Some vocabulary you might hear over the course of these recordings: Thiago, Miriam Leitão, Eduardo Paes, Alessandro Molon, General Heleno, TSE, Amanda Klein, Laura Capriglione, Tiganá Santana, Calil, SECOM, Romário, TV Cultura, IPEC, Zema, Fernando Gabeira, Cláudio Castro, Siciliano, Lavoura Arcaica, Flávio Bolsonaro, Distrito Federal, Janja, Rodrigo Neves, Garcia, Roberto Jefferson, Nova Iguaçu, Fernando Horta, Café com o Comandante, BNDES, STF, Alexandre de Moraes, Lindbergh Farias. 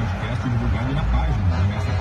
podcast divulgado na página da nossa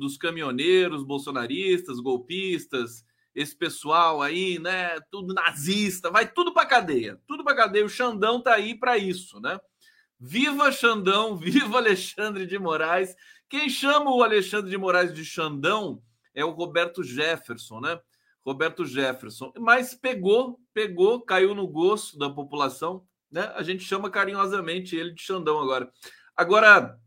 dos caminhoneiros, bolsonaristas, golpistas, esse pessoal aí, né, tudo nazista, vai tudo pra cadeia, o Xandão tá aí pra isso, né? Viva Xandão, viva Alexandre de Moraes. Quem chama o Alexandre de Moraes de Xandão é o Roberto Jefferson, né? Roberto Jefferson, mas pegou, caiu no gosto da população, né? A gente chama carinhosamente ele de Xandão agora. Agora,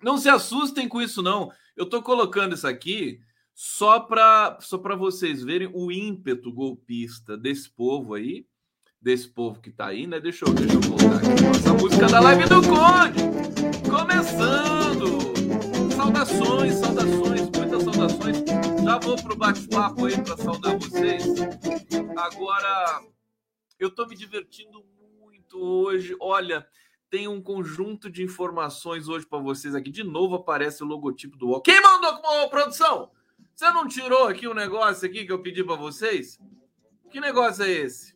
não se assustem com isso, não. Eu estou colocando isso aqui só para vocês verem o ímpeto golpista desse povo aí, desse povo que está aí, né? Deixa eu voltar aqui. Nossa, a música da live do Conde! Começando! Saudações, muitas saudações. Já vou para o bate-papo aí para saudar vocês. Agora, eu estou me divertindo muito hoje. Olha... Tem um conjunto de informações hoje para vocês aqui. De novo aparece o logotipo do UOL. Quem mandou? Ô, produção, você não tirou aqui um negócio aqui que eu pedi para vocês? Que negócio é esse?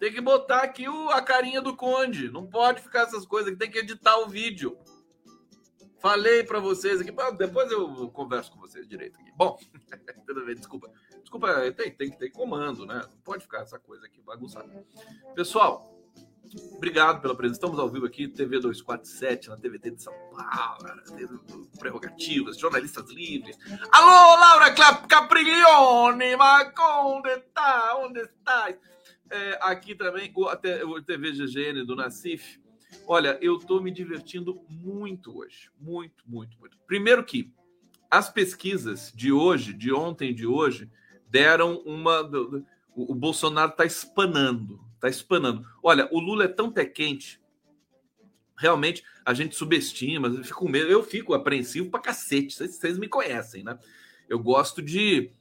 Tem que botar aqui a carinha do Conde. Não pode ficar essas coisas, tem que editar o vídeo. Falei para vocês aqui. Depois eu converso com vocês direito aqui. Bom, tudo bem, desculpa, tem que ter comando, né? Não pode ficar essa coisa aqui bagunçada. Pessoal, obrigado pela presença. Estamos ao vivo aqui, TV 247, na TVT de São Paulo, prerrogativas, jornalistas livres. Alô, Laura Capriglione, onde está? Onde está? Aqui também, o TV GGN do Nassif. Olha, eu estou me divertindo muito hoje. Muito. Primeiro que as pesquisas de hoje, de ontem de hoje, deram uma... O Bolsonaro está espanando. Olha, o Lula é tão pé quente, realmente a gente subestima, eu fico com medo, eu fico apreensivo pra cacete, vocês me conhecem, né? Eu gosto de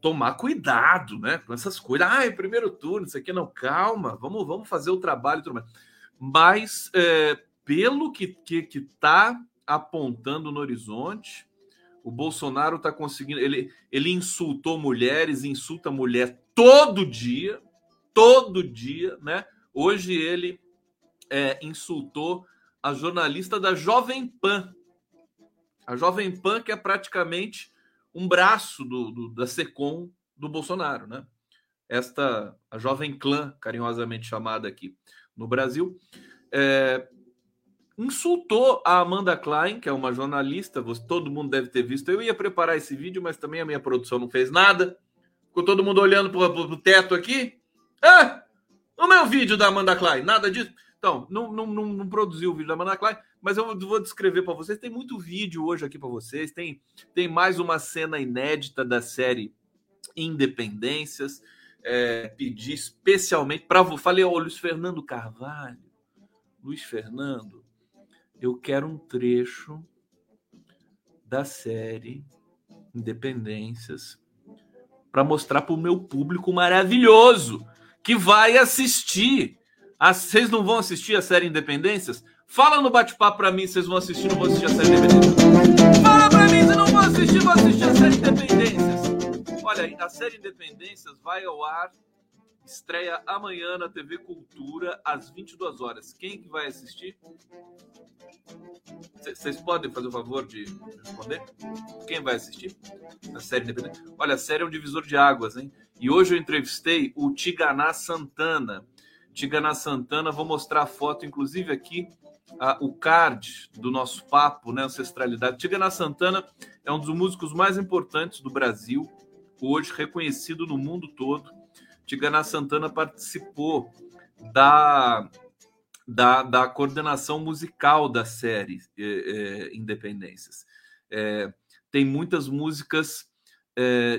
tomar cuidado, né, com essas coisas. Ah, é primeiro turno, isso aqui não, calma, vamos fazer o trabalho. Mas pelo que tá apontando no horizonte, o Bolsonaro tá conseguindo, ele insultou mulheres, insulta mulher todo dia, né? Hoje ele insultou a jornalista da Jovem Pan. A Jovem Pan, que é praticamente um braço da SECOM do Bolsonaro, né? A Jovem Clã, carinhosamente chamada aqui no Brasil, insultou a Amanda Klein, que é uma jornalista, todo mundo deve ter visto. Eu ia preparar esse vídeo, mas também a minha produção não fez nada. Ficou todo mundo olhando pro teto aqui. Ah, o meu vídeo da Amanda Klein, nada disso. Então, não produzi o vídeo da Amanda Klein, mas eu vou descrever para vocês. Tem muito vídeo hoje aqui para vocês. Tem mais uma cena inédita da série Independências. Pedi especialmente para você. Falei, ó, Luiz Fernando Carvalho. Luiz Fernando, eu quero um trecho da série Independências para mostrar para o meu público maravilhoso que vai assistir. Vocês não vão assistir a série Independências? Fala no bate-papo pra mim, vocês vão assistir, não vão assistir a série Independências. Fala pra mim, se não vão assistir a série Independências. Olha, a série Independências vai ao ar, estreia amanhã na TV Cultura, às 22 horas. Quem que vai assistir? Vocês podem fazer o favor de responder? Quem vai assistir a série Independência? Olha, a série é um divisor de águas, hein? E hoje eu entrevistei o Tiganá Santana. Tiganá Santana, vou mostrar a foto, inclusive aqui, o card do nosso papo, né? Ancestralidade. Tiganá Santana é um dos músicos mais importantes do Brasil, hoje reconhecido no mundo todo. Tiganá Santana participou da coordenação musical da série Independências. Tem muitas músicas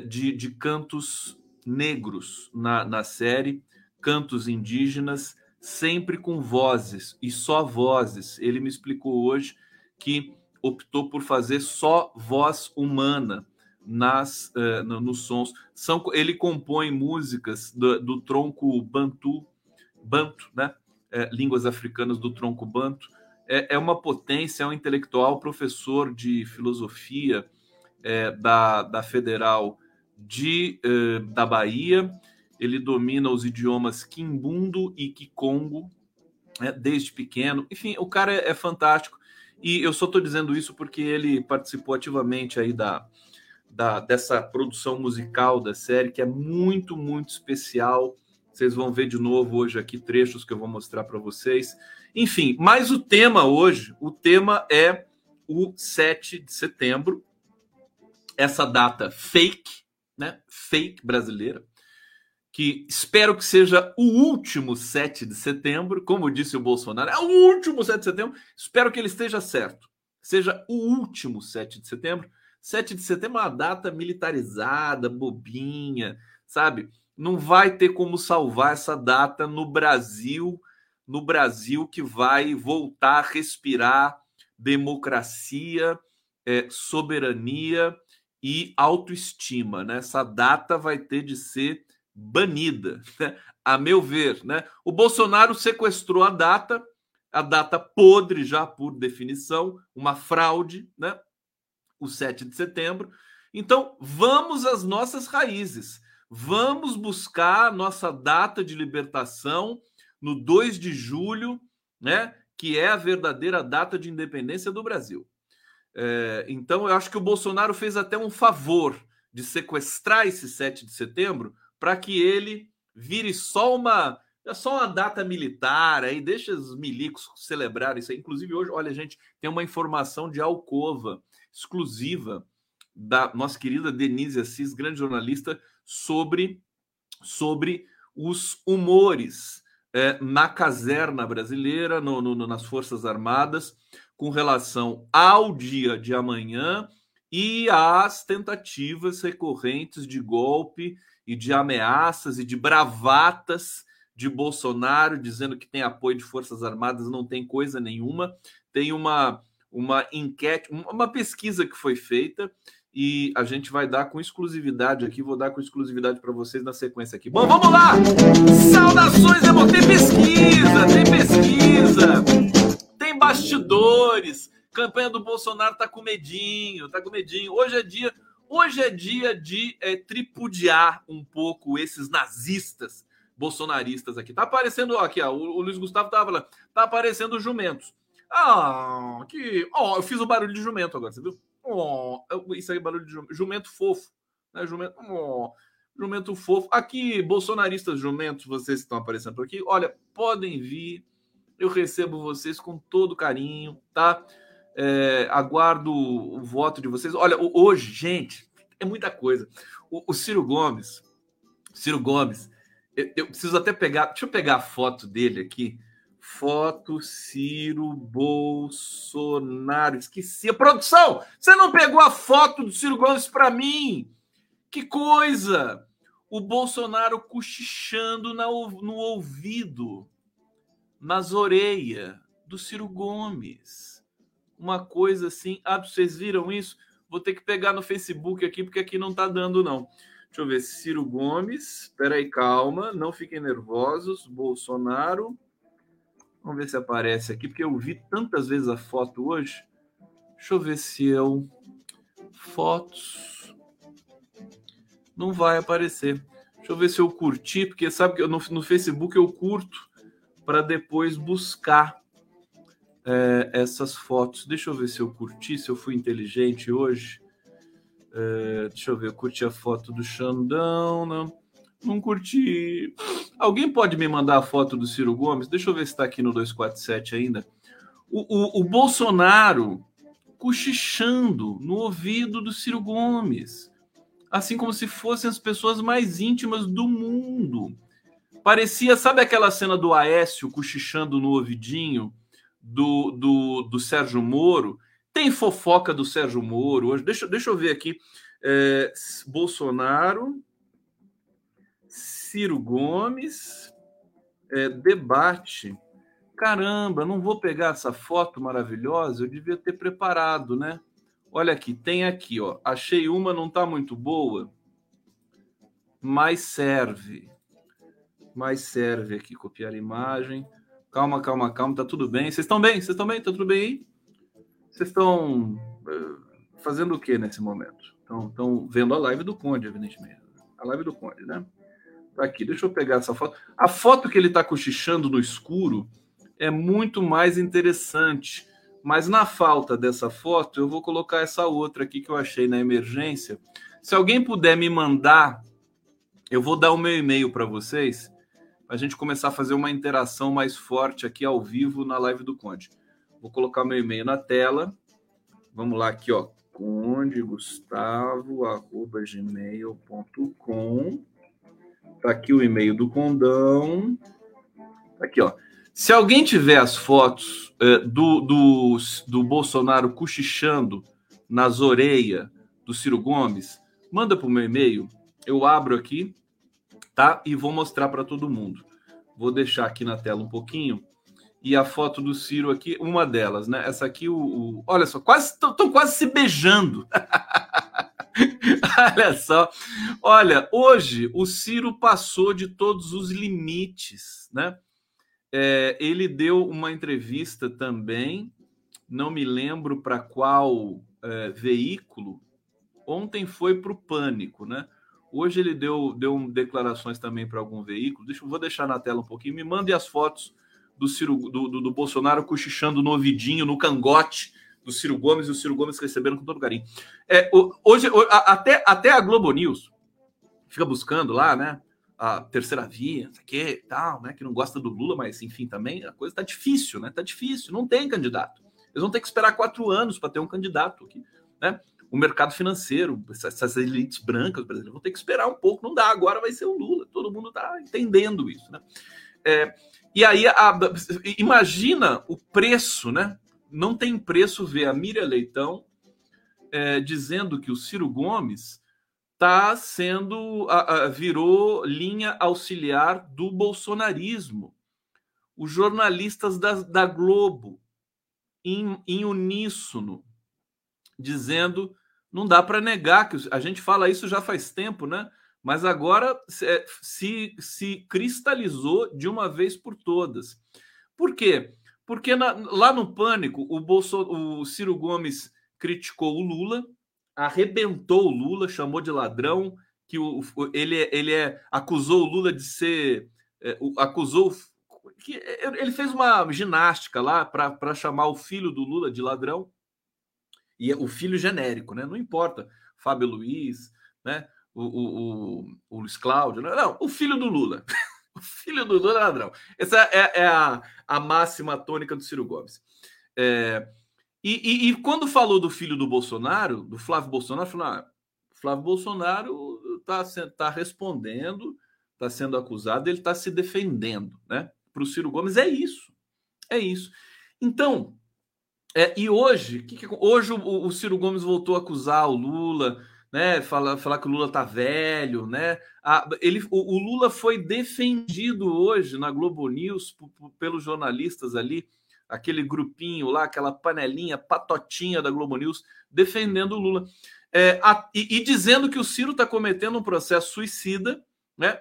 de cantos negros na série, cantos indígenas, sempre com vozes, e só vozes. Ele me explicou hoje que optou por fazer só voz humana nos sons. Ele compõe músicas do tronco banto, né? Línguas africanas do tronco banto. É uma potência, é um intelectual, professor de filosofia da Federal da Bahia. Ele domina os idiomas quimbundo e kikongo, desde pequeno. Enfim, o cara é fantástico. E eu só estou dizendo isso porque ele participou ativamente aí dessa produção musical da série, que é muito, muito especial. Vocês vão ver de novo hoje aqui trechos que eu vou mostrar para vocês. Enfim, mas o tema hoje, o tema é o 7 de setembro, essa data fake, né? Fake brasileira, que espero que seja o último 7 de setembro, como disse o Bolsonaro, é o último 7 de setembro, espero que ele esteja certo, seja o último 7 de setembro. 7 de setembro é uma data militarizada, bobinha, sabe? Não vai ter como salvar essa data no Brasil que vai voltar a respirar democracia, soberania e autoestima, né? Essa data vai ter de ser banida, né? A meu ver, né? O Bolsonaro sequestrou a data podre já por definição, uma fraude, né? O 7 de setembro. Então, vamos às nossas raízes. Vamos buscar nossa data de libertação no 2 de julho, né? Que é a verdadeira data de independência do Brasil. Então, eu acho que o Bolsonaro fez até um favor de sequestrar esse 7 de setembro para que ele vire só uma data militar, aí deixa os milicos celebrarem isso aí. Inclusive, hoje, olha, gente, tem uma informação de Alcova exclusiva da nossa querida Denise Assis, grande jornalista, sobre os humores na caserna brasileira, nas Forças Armadas, com relação ao dia de amanhã e às tentativas recorrentes de golpe e de ameaças e de bravatas de Bolsonaro, dizendo que tem apoio de Forças Armadas. Não tem coisa nenhuma. Tem uma enquete, uma pesquisa que foi feita, e a gente vai dar com exclusividade aqui, vou dar com exclusividade para vocês na sequência aqui. Bom, vamos lá! Saudações, irmão! Tem pesquisa, tem bastidores, campanha do Bolsonaro tá com medinho. Hoje é dia de tripudiar um pouco esses nazistas bolsonaristas aqui. Tá aparecendo, ó, aqui, ó, o Luiz Gustavo tava falando, tá aparecendo os jumentos. Eu fiz o barulho de jumento agora, você viu? Isso aí é barulho de jumento fofo, né? Jumento fofo. Aqui, bolsonaristas jumentos, vocês estão aparecendo por aqui. Olha, podem vir, eu recebo vocês com todo carinho, tá? Aguardo o voto de vocês. Olha, hoje, gente, é muita coisa. O Ciro Gomes, eu preciso até pegar, deixa eu pegar a foto dele aqui. Foto Ciro Bolsonaro. Esqueci. Produção, você não pegou a foto do Ciro Gomes para mim? Que coisa! O Bolsonaro cochichando no ouvido, nas orelhas do Ciro Gomes. Uma coisa assim... vocês viram isso? Vou ter que pegar no Facebook aqui, porque aqui não tá dando, não. Deixa eu ver. Ciro Gomes. Peraí, calma. Não fiquem nervosos. Bolsonaro... Vamos ver se aparece aqui, porque eu vi tantas vezes a foto hoje. Deixa eu ver se eu... Fotos... Não vai aparecer. Deixa eu ver se eu curti, porque sabe que no Facebook eu curto para depois buscar. essas fotos. Deixa eu ver se eu curti, se eu fui inteligente hoje. Deixa eu ver, eu curti a foto do Xandão, não curti. Alguém pode me mandar a foto do Ciro Gomes? Deixa eu ver se está aqui no 247 ainda. O Bolsonaro cochichando no ouvido do Ciro Gomes, assim como se fossem as pessoas mais íntimas do mundo. Parecia, sabe aquela cena do Aécio cochichando no ouvidinho do Sérgio Moro? Tem fofoca do Sérgio Moro hoje. Deixa eu ver aqui. Bolsonaro, Ciro Gomes, debate. Caramba, não vou pegar essa foto maravilhosa. Eu devia ter preparado, né? Olha aqui, tem aqui, ó. Achei uma, não tá muito boa, mas serve. Mas serve aqui. Copiar a imagem. Calma, calma, calma. Tá tudo bem. Vocês estão bem? Vocês estão bem? Tá tudo bem aí? Vocês estão fazendo o que nesse momento? Estão vendo a live do Conde, evidentemente. A live do Conde, né? Tá aqui, deixa eu pegar essa foto. A foto que ele está cochichando no escuro é muito mais interessante. Mas na falta dessa foto, eu vou colocar essa outra aqui que eu achei na emergência. Se alguém puder me mandar, eu vou dar o meu e-mail para vocês, para a gente começar a fazer uma interação mais forte aqui ao vivo na live do Conde. Vou colocar meu e-mail na tela. Vamos lá aqui, ó. condegustavo@gmail.com. Tá aqui o e-mail do Condão. Tá aqui, ó. Se alguém tiver as fotos do Bolsonaro cochichando nas orelhas do Ciro Gomes, manda pro meu e-mail. Eu abro aqui, tá? E vou mostrar para todo mundo. Vou deixar aqui na tela um pouquinho. E a foto do Ciro aqui, uma delas, né? Essa aqui, olha só, estão quase se beijando. Olha só. Olha, hoje o Ciro passou de todos os limites, né? Ele deu uma entrevista também, não me lembro para qual veículo. Ontem foi para o Pânico, né? Hoje ele deu declarações também para algum veículo. Vou deixar na tela um pouquinho. Me mandem as fotos do Ciro, do Bolsonaro cochichando no ouvidinho, no cangote do Ciro Gomes, e o Ciro Gomes recebendo com todo carinho. Hoje, até a Globo News fica buscando lá, né? A terceira via, que tal, né? Que não gosta do Lula, mas enfim, também a coisa tá difícil, né? Tá difícil, não tem candidato. Eles vão ter que esperar 4 anos para ter um candidato aqui, né? O mercado financeiro, essas elites brancas brasileiras vão ter que esperar um pouco, não dá, agora vai ser o Lula, todo mundo tá entendendo isso, né? E aí, imagina o preço, né? Não tem preço ver a Miriam Leitão dizendo que o Ciro Gomes tá sendo, virou linha auxiliar do bolsonarismo. Os jornalistas da Globo, em uníssono, dizendo, não dá para negar, que a gente fala isso já faz tempo, né? Mas agora se cristalizou de uma vez por todas. Por quê? Porque lá no Pânico, o Ciro Gomes criticou o Lula, arrebentou o Lula, chamou de ladrão, que acusou o Lula de ser... ele fez uma ginástica lá para chamar o filho do Lula de ladrão, e o filho genérico, né? Não importa, Fábio Luiz, né? O Luiz Cláudio, não, o filho do Lula. O filho do Lula é ladrão. Essa é a máxima tônica do Ciro Gomes. E quando falou do filho do Bolsonaro, do Flávio Bolsonaro, falou: Flávio Bolsonaro está respondendo, está sendo acusado, ele está se defendendo, né? Para o Ciro Gomes é isso. É isso. Então, e hoje, hoje o Ciro Gomes voltou a acusar o Lula. Né, falar que o Lula tá velho, né? O Lula foi defendido hoje na Globo News pelos jornalistas ali, aquele grupinho lá, aquela panelinha patotinha da Globo News, defendendo o Lula. E dizendo que o Ciro está cometendo um processo suicida, né?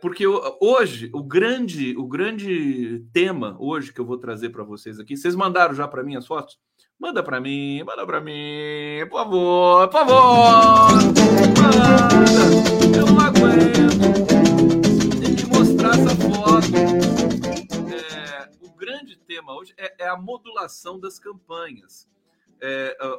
Porque hoje, o grande tema hoje que eu vou trazer para vocês aqui, vocês mandaram já para mim as fotos? Manda pra mim, por favor, manda, eu não aguento, tem que mostrar essa foto. O grande tema problema hoje é a modulação das campanhas.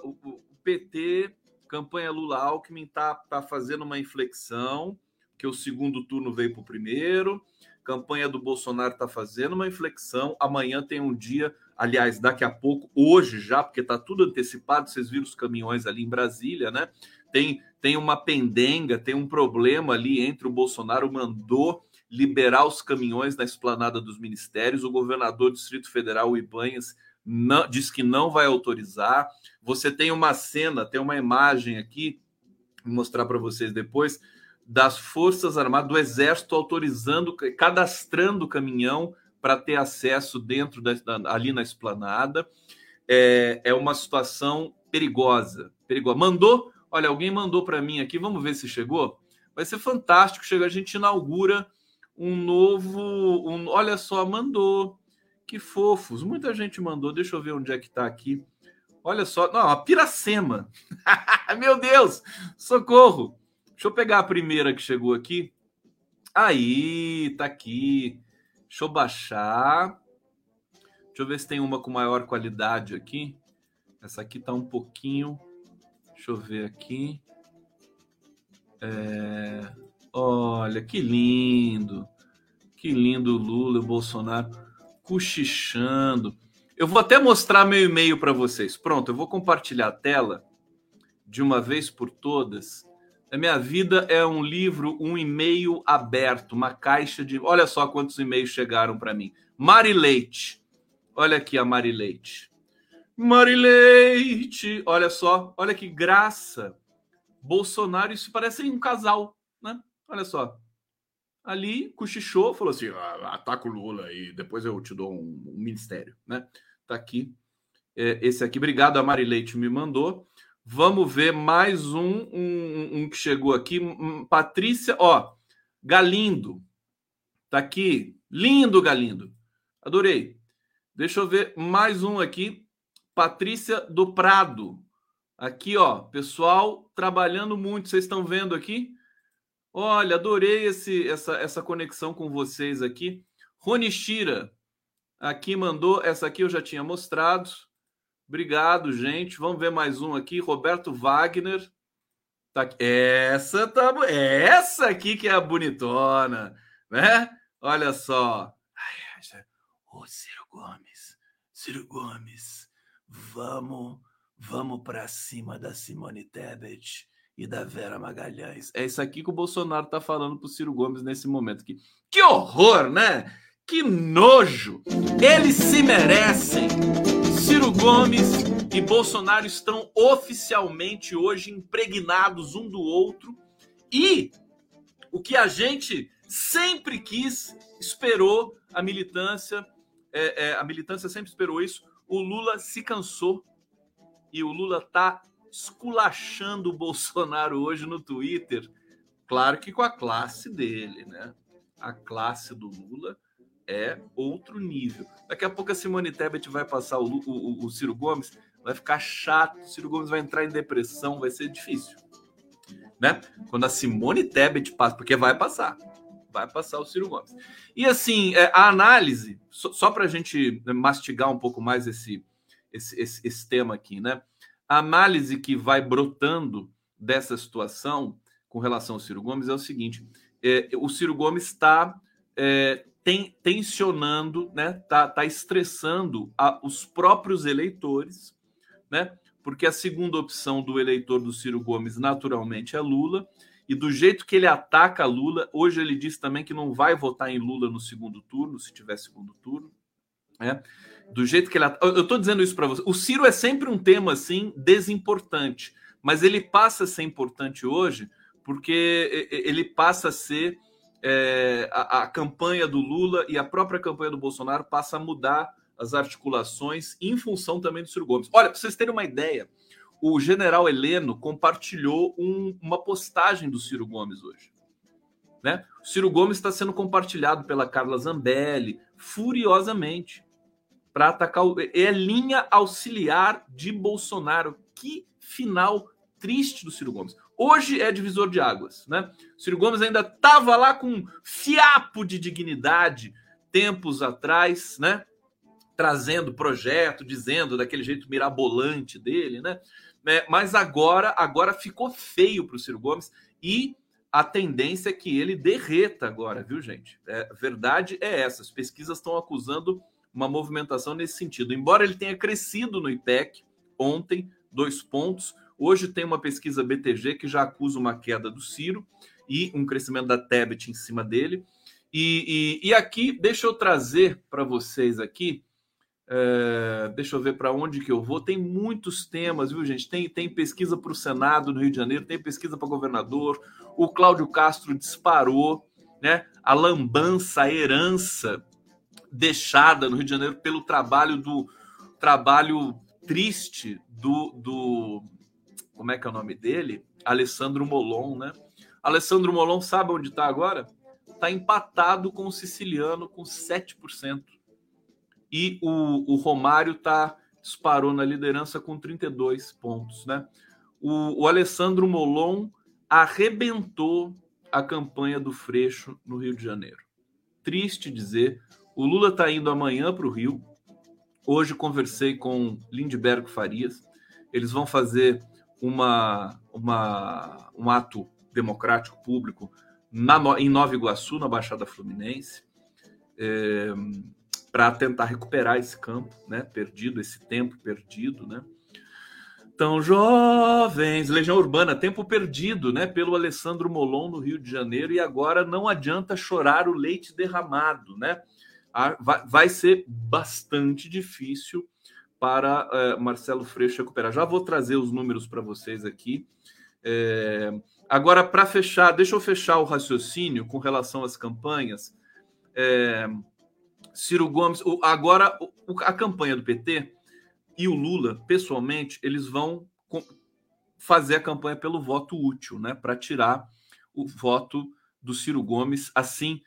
O PT, campanha Lula-Alckmin, está fazendo uma inflexão, que o segundo turno veio para o primeiro. Campanha do Bolsonaro está fazendo uma inflexão. Amanhã tem um dia, aliás, daqui a pouco, hoje já, porque está tudo antecipado, vocês viram os caminhões ali em Brasília, né? Tem uma pendenga, tem um problema ali entre o Bolsonaro, mandou liberar os caminhões na esplanada dos ministérios, o governador do Distrito Federal, Ibaias, diz que não vai autorizar. Você tem uma cena, tem uma imagem aqui, vou mostrar para vocês depois, das Forças Armadas, do Exército, autorizando, cadastrando o caminhão para ter acesso dentro ali na esplanada. É uma situação perigosa. Mandou, olha, alguém mandou para mim aqui, vamos ver se chegou. Vai ser fantástico, chega, a gente inaugura olha só, mandou, que fofos, muita gente mandou, deixa eu ver onde é que está aqui. Olha só, não, a Piracema, meu Deus, socorro. Deixa eu pegar a primeira que chegou aqui. Aí, tá aqui. Deixa eu baixar. Deixa eu ver se tem uma com maior qualidade aqui. Essa aqui tá um pouquinho... Deixa eu ver aqui. Olha, que lindo. Que lindo o Lula e o Bolsonaro cochichando. Eu vou até mostrar meu e-mail para vocês. Pronto, eu vou compartilhar a tela de uma vez por todas. A minha vida é um livro, um e-mail aberto, uma caixa de... Olha só quantos e-mails chegaram para mim. Marileite. Olha aqui a Marileite. Marileite. Olha só. Olha que graça. Bolsonaro, isso parece um casal, né? Olha só. Ali, cochichou, falou assim, ataca o Lula e depois eu te dou um ministério, né? Tá aqui. Esse aqui. Obrigado, a Marileite me mandou. Vamos ver mais um que chegou aqui. Patrícia, ó, Galindo. Tá aqui. Lindo, Galindo. Adorei. Deixa eu ver mais um aqui. Patrícia do Prado. Aqui, ó, pessoal trabalhando muito. Vocês estão vendo aqui? Olha, adorei essa conexão com vocês aqui. Rony Shira aqui mandou. Essa aqui eu já tinha mostrado. Obrigado, gente. Vamos ver mais um aqui. Roberto Wagner. Tá aqui. Essa aqui que é a bonitona, né? Olha só. Ô, Ciro Gomes, vamos para cima da Simone Tebet e da Vera Magalhães. É isso aqui que o Bolsonaro tá falando pro Ciro Gomes nesse momento aqui. Que horror, né? Que nojo! Eles se merecem! Ciro Gomes e Bolsonaro estão oficialmente hoje impregnados um do outro e o que a gente sempre quis, esperou, a militância sempre esperou isso, o Lula se cansou e o Lula está esculachando o Bolsonaro hoje no Twitter, claro que com a classe dele, né? A classe do Lula é outro nível. Daqui a pouco a Simone Tebet vai passar o Ciro Gomes, vai ficar chato, o Ciro Gomes vai entrar em depressão, vai ser difícil, né? Quando a Simone Tebet passa, porque vai passar o Ciro Gomes. E assim, a análise, só para a gente mastigar um pouco mais esse tema aqui, né? A análise que vai brotando dessa situação com relação ao Ciro Gomes é o seguinte, o Ciro Gomes está... tensionando, né? Tá estressando os próprios eleitores, né? Porque a segunda opção do eleitor do Ciro Gomes naturalmente é Lula, e do jeito que ele ataca Lula, hoje ele disse também que não vai votar em Lula no segundo turno, se tiver segundo turno, né? Do jeito que ele eu tô dizendo isso para você. O Ciro é sempre um tema assim desimportante, mas ele passa a ser importante hoje porque ele passa a ser a campanha do Lula e a própria campanha do Bolsonaro passa a mudar as articulações em função também do Ciro Gomes. Olha, para vocês terem uma ideia, o general Heleno compartilhou uma postagem do Ciro Gomes hoje, né? O Ciro Gomes está sendo compartilhado pela Carla Zambelli furiosamente para atacar é linha auxiliar de Bolsonaro. Que final triste do Ciro Gomes. Hoje é divisor de águas, né? Ciro Gomes ainda estava lá com um fiapo de dignidade tempos atrás, né? trazendo projeto, dizendo daquele jeito mirabolante dele, né? Mas agora ficou feio para o Ciro Gomes e a tendência é que ele derreta agora, viu, gente? A verdade é essa, as pesquisas estão acusando uma movimentação nesse sentido. Embora ele tenha crescido no IPEC ontem, 2 pontos, hoje tem uma pesquisa BTG que já acusa uma queda do Ciro e um crescimento da Tebet em cima dele. E aqui, deixa eu trazer para vocês aqui, deixa eu ver para onde que eu vou, tem muitos temas, viu, gente? Tem pesquisa para o Senado no Rio de Janeiro, tem pesquisa para governador, o Cláudio Castro disparou, né? A lambança, a herança deixada no Rio de Janeiro pelo trabalho triste do como é que é o nome dele? Alessandro Molon, né? Alessandro Molon, sabe onde está agora? Está empatado com o Siciliano com 7%. E o Romário disparou na liderança com 32 pontos. Né? O Alessandro Molon arrebentou a campanha do Freixo no Rio de Janeiro. Triste dizer, o Lula está indo amanhã para o Rio. Hoje conversei com Lindbergh Farias. Eles vão fazer um ato democrático público em Nova Iguaçu, na Baixada Fluminense, para tentar recuperar esse campo, né, perdido, esse tempo perdido, né? Então, jovens, Legião Urbana, tempo perdido, né, pelo Alessandro Molon no Rio de Janeiro, e agora não adianta chorar o leite derramado, né? Vai ser bastante difícil para Marcelo Freixo recuperar. Já vou trazer os números para vocês aqui. Agora, para fechar, deixa eu fechar o raciocínio com relação às campanhas. Ciro Gomes, agora a campanha do PT e o Lula, pessoalmente, eles vão fazer a campanha pelo voto útil, né? Para tirar o voto do Ciro Gomes, assim,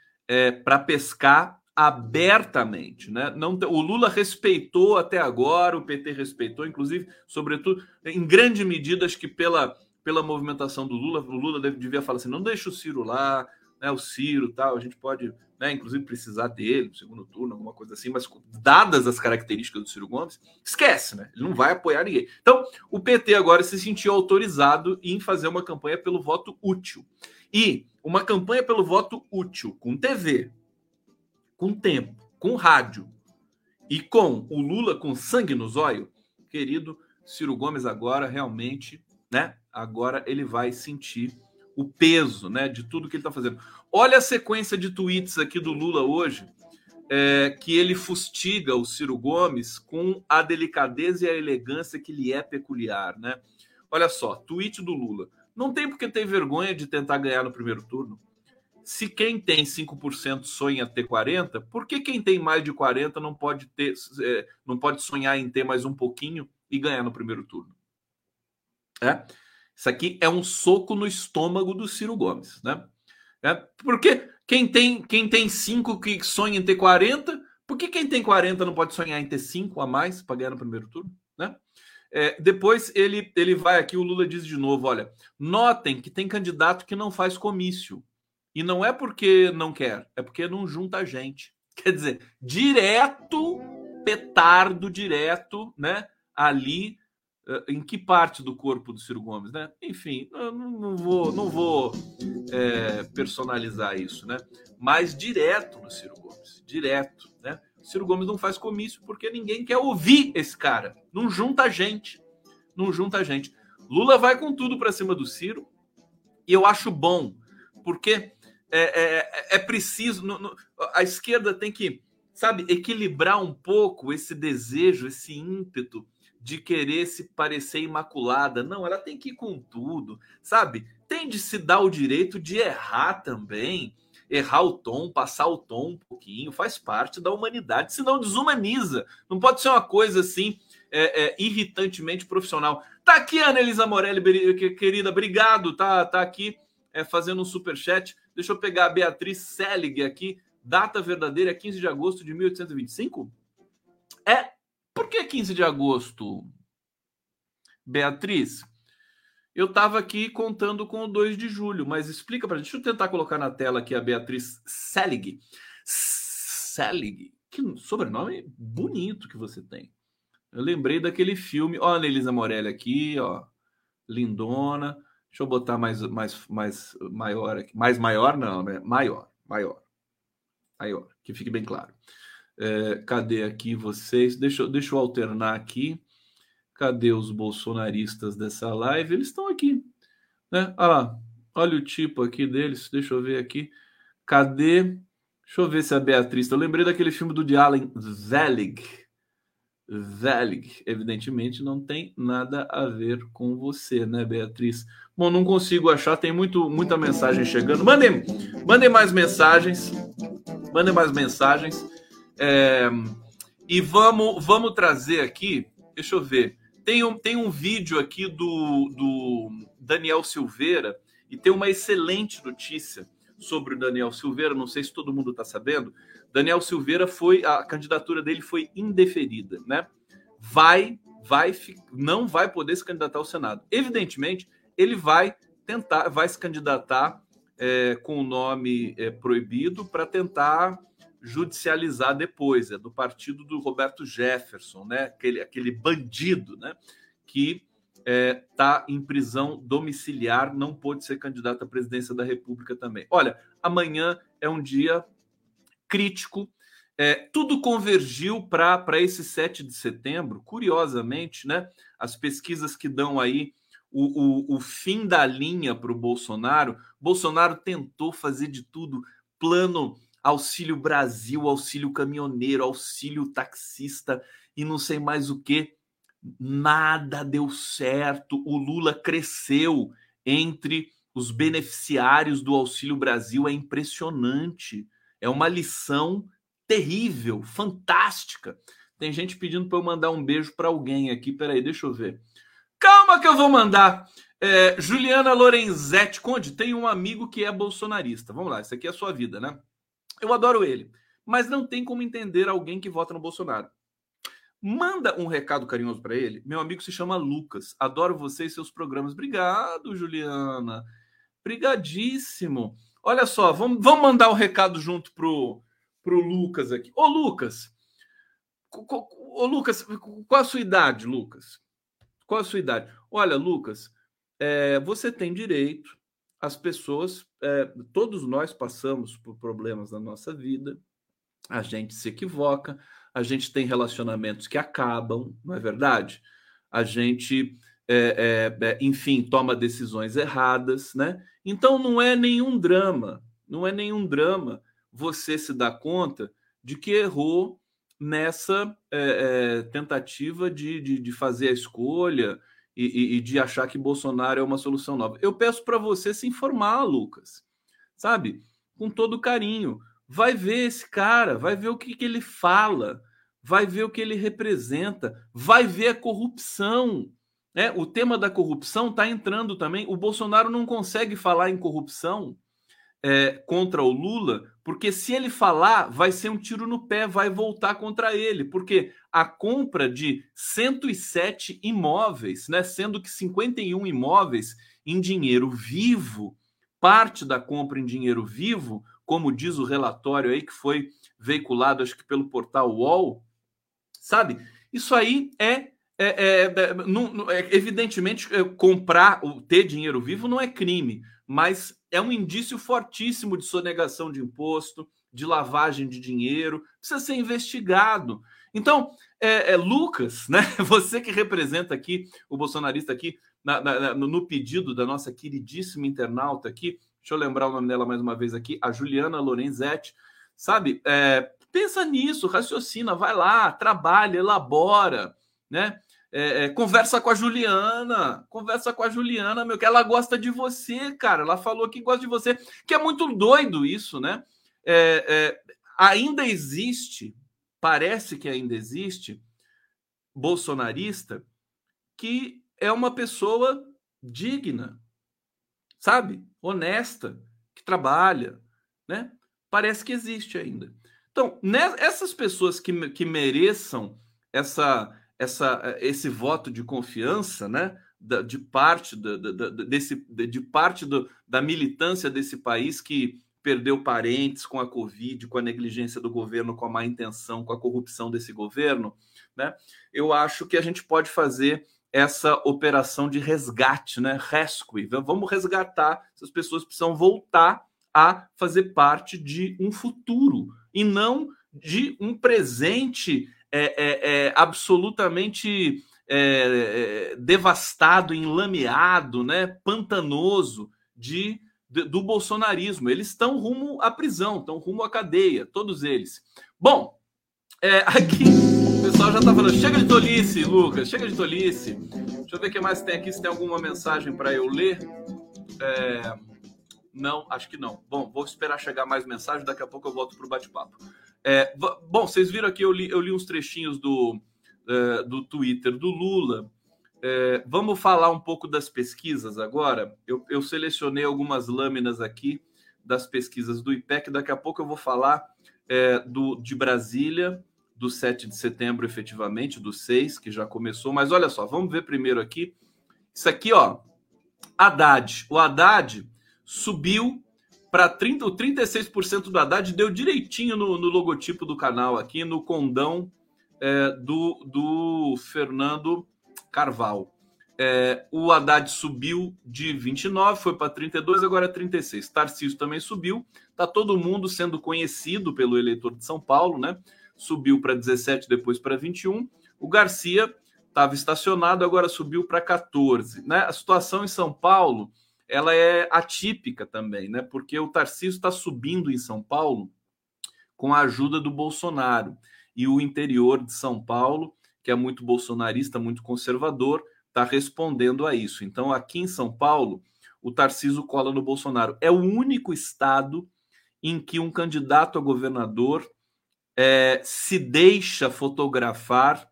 para pescar abertamente, né? Não, o Lula respeitou até agora, o PT respeitou, inclusive, sobretudo, em grande medida, acho que pela movimentação do Lula, o Lula devia falar assim, não deixa o Ciro lá, né, o Ciro tal, a gente pode, né, inclusive precisar dele no segundo turno, alguma coisa assim, mas dadas as características do Ciro Gomes, esquece, né, ele não vai apoiar ninguém. Então, o PT agora se sentiu autorizado em fazer uma campanha pelo voto útil. E uma campanha pelo voto útil com TV, com tempo, com rádio e com o Lula com sangue nos olhos, querido Ciro Gomes agora realmente, né? Agora ele vai sentir o peso, né, de tudo que ele está fazendo. Olha a sequência de tweets aqui do Lula hoje, que ele fustiga o Ciro Gomes com a delicadeza e a elegância que lhe é peculiar. Né? Olha só, tweet do Lula. Não tem porque ter vergonha de tentar ganhar no primeiro turno. Se quem tem 5% sonha ter 40%, por que quem tem mais de 40% não pode sonhar em ter mais um pouquinho e ganhar no primeiro turno? É? Isso aqui é um soco no estômago do Ciro Gomes, né? Porque quem tem 5 que sonha em ter 40, por que quem tem 40 não pode sonhar em ter 5 a mais para ganhar no primeiro turno, né? Depois ele vai aqui, o Lula diz de novo, olha, notem que tem candidato que não faz comício. E não é porque não quer, é porque não junta a gente. Quer dizer, direto, petardo direto, né? Ali... Em que parte do corpo do Ciro Gomes, né? Enfim, eu não vou personalizar isso, né? Mas direto no Ciro Gomes, direto, né? O Ciro Gomes não faz comício porque ninguém quer ouvir esse cara. Não junta a gente, não junta a gente. Lula vai com tudo para cima do Ciro e eu acho bom, porque é preciso... a esquerda tem que, sabe, equilibrar um pouco esse desejo, esse ímpeto de querer se parecer imaculada. Não, ela tem que ir com tudo, sabe? Tem de se dar o direito de errar também, errar o tom, passar o tom um pouquinho, faz parte da humanidade, senão desumaniza. Não pode ser uma coisa assim, irritantemente profissional. Tá aqui, Ana Elisa Morelli, querida, obrigado, tá aqui fazendo um superchat. Deixa eu pegar a Beatriz Selig aqui, data verdadeira é 15 de agosto de 1825? Por que 15 de agosto, Beatriz? Eu estava aqui contando com o 2 de julho, mas explica para a gente. Deixa eu tentar colocar na tela aqui a Beatriz Selig, Que sobrenome bonito que você tem. Eu lembrei daquele filme. Ó, a Elisa Morelli aqui, ó. Lindona. Deixa eu botar mais maior aqui. Mais maior, não, né? Maior. Que fique bem claro. É, cadê aqui vocês? Deixa eu alternar aqui. Cadê os bolsonaristas dessa live? Eles estão aqui, né? Olha lá. Olha o tipo aqui deles. Deixa eu ver aqui. Cadê? Deixa eu ver se a Beatriz... Eu lembrei daquele filme do Allen Zelig. Zelig, evidentemente, não tem nada a ver com você, né, Beatriz? Bom, não consigo achar, tem muita mensagem chegando. Mandem mais mensagens. E vamos trazer aqui... Deixa eu ver. Tem um vídeo aqui do Daniel Silveira e tem uma excelente notícia sobre o Daniel Silveira, não sei se todo mundo está sabendo. Daniel Silveira a candidatura dele foi indeferida, né? Não vai poder se candidatar ao Senado. Evidentemente, ele vai se candidatar com o nome proibido para tentar judicializar depois. É do partido do Roberto Jefferson, né? Aquele bandido, né? Que está em prisão domiciliar, não pôde ser candidato à presidência da República também. Olha, amanhã é um dia crítico, tudo convergiu para esse 7 de setembro, curiosamente, né? As pesquisas que dão aí o fim da linha para o Bolsonaro tentou fazer de tudo, plano Auxílio Brasil, auxílio caminhoneiro, auxílio taxista e não sei mais o quê. Nada deu certo. O Lula cresceu entre os beneficiários do Auxílio Brasil. É impressionante. É uma lição terrível, fantástica. Tem gente pedindo para eu mandar um beijo para alguém aqui. Peraí, deixa eu ver. Calma que eu vou mandar. Juliana Lorenzetti. Conde, tem um amigo que é bolsonarista. Vamos lá, isso aqui é a sua vida, né? Eu adoro ele, mas não tem como entender alguém que vota no Bolsonaro. Manda um recado carinhoso para ele. Meu amigo se chama Lucas. Adoro você e seus programas. Obrigado, Juliana. Obrigadíssimo. Olha só, vamos mandar um recado junto pro Lucas aqui. Ô, Lucas, qual a sua idade, Lucas? Qual a sua idade? Olha, Lucas, você tem direito. As pessoas, todos nós passamos por problemas na nossa vida. A gente se equivoca. A gente tem relacionamentos que acabam, não é verdade? A gente, enfim, toma decisões erradas, né? Então não é nenhum drama você se dar conta de que errou nessa tentativa de fazer a escolha e de achar que Bolsonaro é uma solução nova. Eu peço para você se informar, Lucas, sabe? Com todo carinho. Vai ver esse cara, vai ver o que ele fala, vai ver o que ele representa, vai ver a corrupção, né? O tema da corrupção está entrando também. O Bolsonaro não consegue falar em corrupção contra o Lula, porque se ele falar, vai ser um tiro no pé, vai voltar contra ele, porque a compra de 107 imóveis, né? Sendo que 51 imóveis em dinheiro vivo, parte da compra em dinheiro vivo, como diz o relatório aí que foi veiculado, acho que pelo portal UOL, sabe? Isso aí evidentemente, ter dinheiro vivo não é crime, mas é um indício fortíssimo de sonegação de imposto, de lavagem de dinheiro, precisa ser investigado. Então, Lucas, né? Você que representa aqui, o bolsonarista aqui, no pedido da nossa queridíssima internauta aqui, deixa eu lembrar o nome dela mais uma vez aqui, a Juliana Lorenzetti, sabe? Pensa nisso, raciocina, vai lá, trabalha, elabora, né? Conversa com a Juliana, meu, que ela gosta de você, cara, ela falou que gosta de você, que é muito doido isso, né? Ainda existe, parece que ainda existe, bolsonarista que é uma pessoa digna, sabe? Honesta, que trabalha, né? Parece que existe ainda. Então, essas pessoas que mereçam esse voto de confiança, né? De parte da militância desse país que perdeu parentes com a Covid, com a negligência do governo, com a má intenção, com a corrupção desse governo, né? Eu acho que a gente pode fazer essa operação de resgate, né? Rescue. Vamos resgatar. Essas pessoas precisam voltar a fazer parte de um futuro e não de um presente absolutamente devastado, enlameado, né? Pantanoso do bolsonarismo. Eles estão rumo à prisão, estão rumo à cadeia, todos eles. Bom, aqui o pessoal já está falando, chega de tolice, Lucas, chega de tolice. Deixa eu ver o que mais tem aqui, se tem alguma mensagem para eu ler. Não, acho que não. Bom, vou esperar chegar mais mensagem, daqui a pouco eu volto para o bate-papo. Bom, vocês viram aqui, eu li uns trechinhos do Twitter do Lula. Vamos falar um pouco das pesquisas agora. Eu selecionei algumas lâminas aqui das pesquisas do IPEC, daqui a pouco eu vou falar de Brasília, do 7 de setembro, efetivamente, do 6, que já começou, mas olha só, vamos ver primeiro aqui. Isso aqui, ó, Haddad. O Haddad subiu para 30, 36% do Haddad, deu direitinho no logotipo do canal aqui, no condão do Fernando Carvalho. O Haddad subiu de 29, foi para 32, agora é 36. Tarcísio também subiu, está todo mundo sendo conhecido pelo eleitor de São Paulo, né? Subiu para 17, depois para 21. O Garcia estava estacionado, agora subiu para 14. Né? A situação em São Paulo, ela é atípica também, né? Porque o Tarcísio está subindo em São Paulo com a ajuda do Bolsonaro. E o interior de São Paulo, que é muito bolsonarista, muito conservador, está respondendo a isso. Então, aqui em São Paulo, o Tarcísio cola no Bolsonaro. É o único estado em que um candidato a governador se deixa fotografar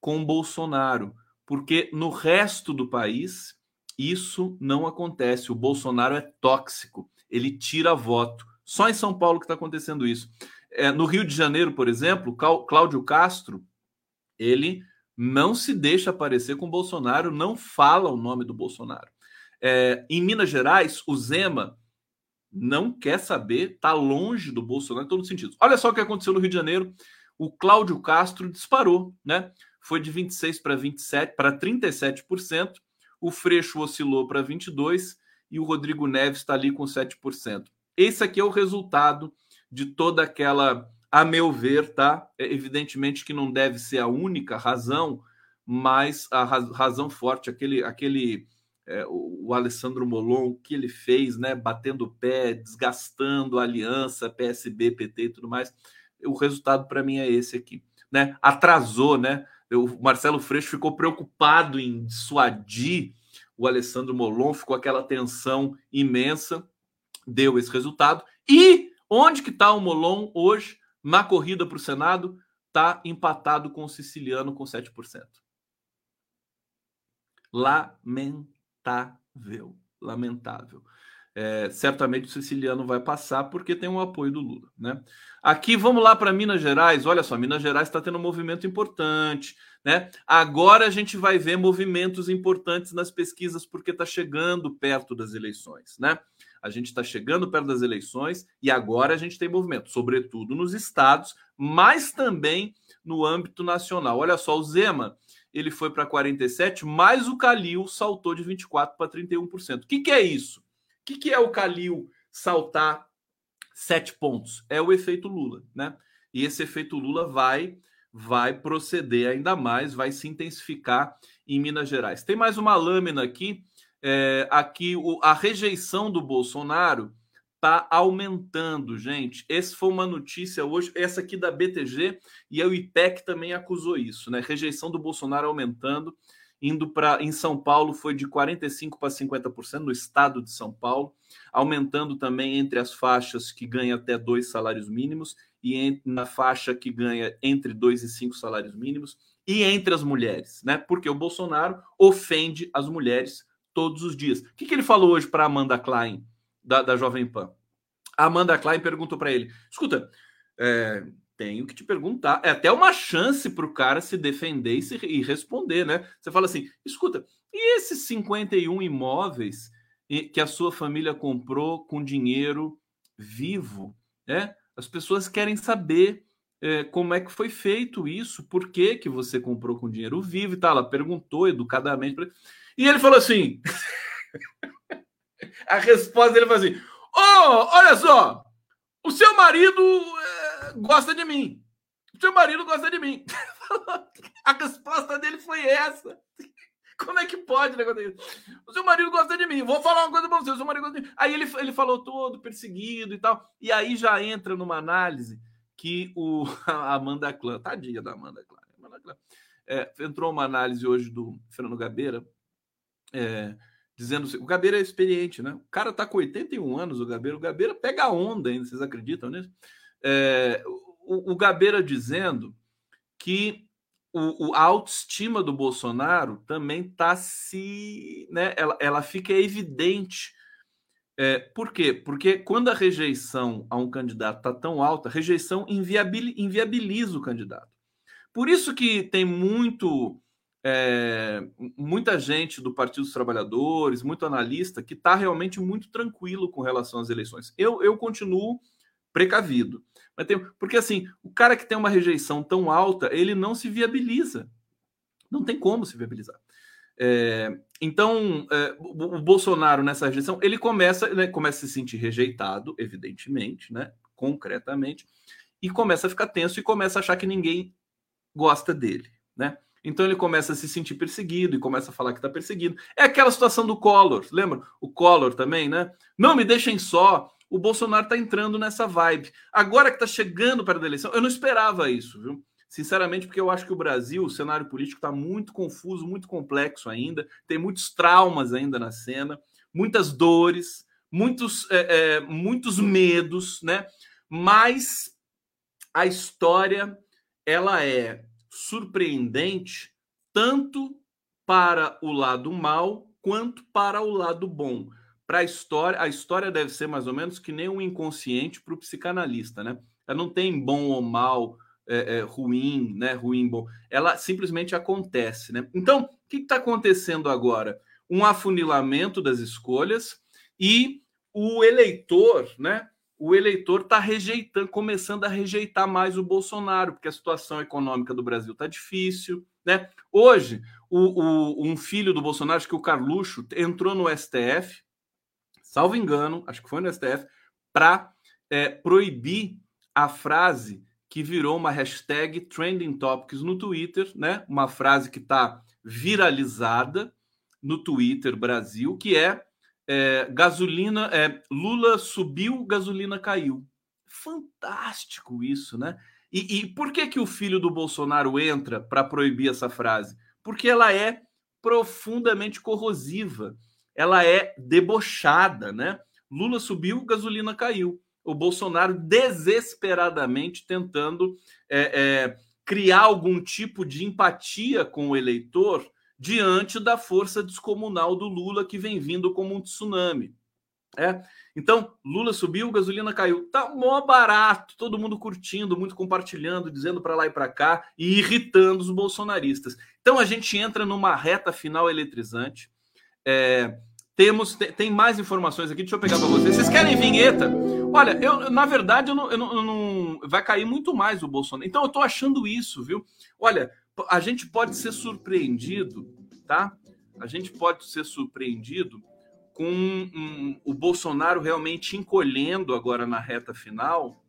com Bolsonaro, porque no resto do país isso não acontece. O Bolsonaro é tóxico, ele tira voto. Só em São Paulo que está acontecendo isso. No Rio de Janeiro, por exemplo, Cláudio Castro, ele não se deixa aparecer com Bolsonaro, não fala o nome do Bolsonaro. Em Minas Gerais, o Zema não quer saber, está longe do Bolsonaro em todos os sentidos. Olha só o que aconteceu no Rio de Janeiro. O Cláudio Castro disparou, né? Foi de 26 para 27, para 37%. O Freixo oscilou para 22% e o Rodrigo Neves está ali com 7%. Esse aqui é o resultado de toda aquela, a meu ver, tá? Evidentemente que não deve ser a única razão, mas a razão forte, o Alessandro Molon, o que ele fez, né? Batendo o pé, desgastando a aliança, PSB, PT e tudo mais. O resultado para mim é esse aqui, né? Atrasou, né? O Marcelo Freixo ficou preocupado em dissuadir o Alessandro Molon, ficou aquela tensão imensa, deu esse resultado. E onde que está o Molon hoje, na corrida para o Senado? Está empatado com o Siciliano com 7%. Lamentável. Certamente o Siciliano vai passar porque tem o apoio do Lula, né? Aqui, vamos lá para Minas Gerais. Olha só, Minas Gerais está tendo um movimento importante, né? Agora a gente vai ver movimentos importantes nas pesquisas porque está chegando perto das eleições, né? A gente está chegando perto das eleições e agora a gente tem movimento, sobretudo nos estados, mas também no âmbito nacional. Olha só, o Zema, ele foi para 47%, mas o Calil saltou de 24% para 31%. O que é isso? O que é o Calil saltar 7 pontos? É o efeito Lula, né? E esse efeito Lula vai proceder ainda mais, vai se intensificar em Minas Gerais. Tem mais uma lâmina aqui. A rejeição do Bolsonaro está aumentando, gente. Essa foi uma notícia hoje, essa aqui da BTG, e o IPEC também acusou isso, né? Rejeição do Bolsonaro aumentando, em São Paulo foi de 45% para 50%, no estado de São Paulo, aumentando também entre as faixas que ganha até 2 salários mínimos e na faixa que ganha entre 2 e 5 salários mínimos, e entre as mulheres, né? Porque o Bolsonaro ofende as mulheres todos os dias. O que ele falou hoje para Amanda Klein, da Jovem Pan? A Amanda Klein perguntou para ele, escuta, tenho que te perguntar, é até uma chance para o cara se defender e responder, né? Você fala assim, escuta, e esses 51 imóveis que a sua família comprou com dinheiro vivo, né? As pessoas querem saber como é que foi feito isso, por que que você comprou com dinheiro vivo e tal. Ela perguntou educadamente. E ele falou assim... a resposta dele foi assim... Oh, olha só, o seu marido gosta de mim. O seu marido gosta de mim. A resposta dele foi essa. Como é que pode, né? O seu marido gosta de mim. Vou falar uma coisa pra você. O seu marido gosta de mim. Aí ele falou todo perseguido e tal. E aí já entra numa análise que a Amanda Klein... Tadinha da Amanda Klein. Amanda Klein. Entrou uma análise hoje do Fernando Gabeira, dizendo assim, o Gabeira é experiente, né? O cara tá com 81 anos, o Gabeira pega a onda ainda, vocês acreditam nisso? O Gabeira dizendo que a autoestima do Bolsonaro também tá se... né? Ela fica evidente. Por quê? Porque quando a rejeição a um candidato tá tão alta, a rejeição inviabiliza o candidato. Por isso que tem muita gente do Partido dos Trabalhadores, muito analista, que está realmente muito tranquilo com relação às eleições. Eu continuo precavido. Mas porque, assim, o cara que tem uma rejeição tão alta, ele não se viabiliza. Não tem como se viabilizar. Então, o Bolsonaro, nessa rejeição, ele começa a se sentir rejeitado, evidentemente, né, concretamente, e começa a ficar tenso e começa a achar que ninguém gosta dele, né? Então ele começa a se sentir perseguido e começa a falar que está perseguido. É aquela situação do Collor, lembra? O Collor também, né? Não me deixem só. O Bolsonaro está entrando nessa vibe. Agora que está chegando perto da eleição, eu não esperava isso, viu? Sinceramente, porque eu acho que o Brasil, o cenário político está muito confuso, muito complexo ainda. Tem muitos traumas ainda na cena, muitas dores, muitos medos, né? Mas a história, ela é surpreendente tanto para o lado mal quanto para o lado bom. Para a história deve ser mais ou menos que nem um inconsciente para o psicanalista, né? Ela não tem bom ou mal, ruim, né? Ruim, bom. Ela simplesmente acontece, né? Então, o que está acontecendo agora? Um afunilamento das escolhas e o eleitor, né? O eleitor está começando a rejeitar mais o Bolsonaro, porque a situação econômica do Brasil está difícil, né? Hoje, um filho do Bolsonaro, acho que o Carluxo, entrou no STF, salvo engano, acho que foi no STF, para proibir a frase que virou uma hashtag Trending Topics no Twitter, né? Uma frase que está viralizada no Twitter Brasil, que Lula subiu, gasolina caiu. Fantástico isso, né? E por que o filho do Bolsonaro entra para proibir essa frase? Porque ela é profundamente corrosiva, ela é debochada, né? Lula subiu, gasolina caiu. O Bolsonaro desesperadamente tentando criar algum tipo de empatia com o eleitor diante da força descomunal do Lula que vem vindo como um tsunami. Então, Lula subiu, gasolina caiu. Tá mó barato, todo mundo curtindo, muito compartilhando, dizendo para lá e para cá e irritando os bolsonaristas. Então, a gente entra numa reta final eletrizante. Tem mais informações aqui, deixa eu pegar para vocês. Vocês querem vinheta? Olha, eu, na verdade, vai cair muito mais o Bolsonaro. Então, eu tô achando isso, viu? Olha... A gente pode ser surpreendido, tá? A gente pode ser surpreendido com o Bolsonaro realmente encolhendo agora na reta final,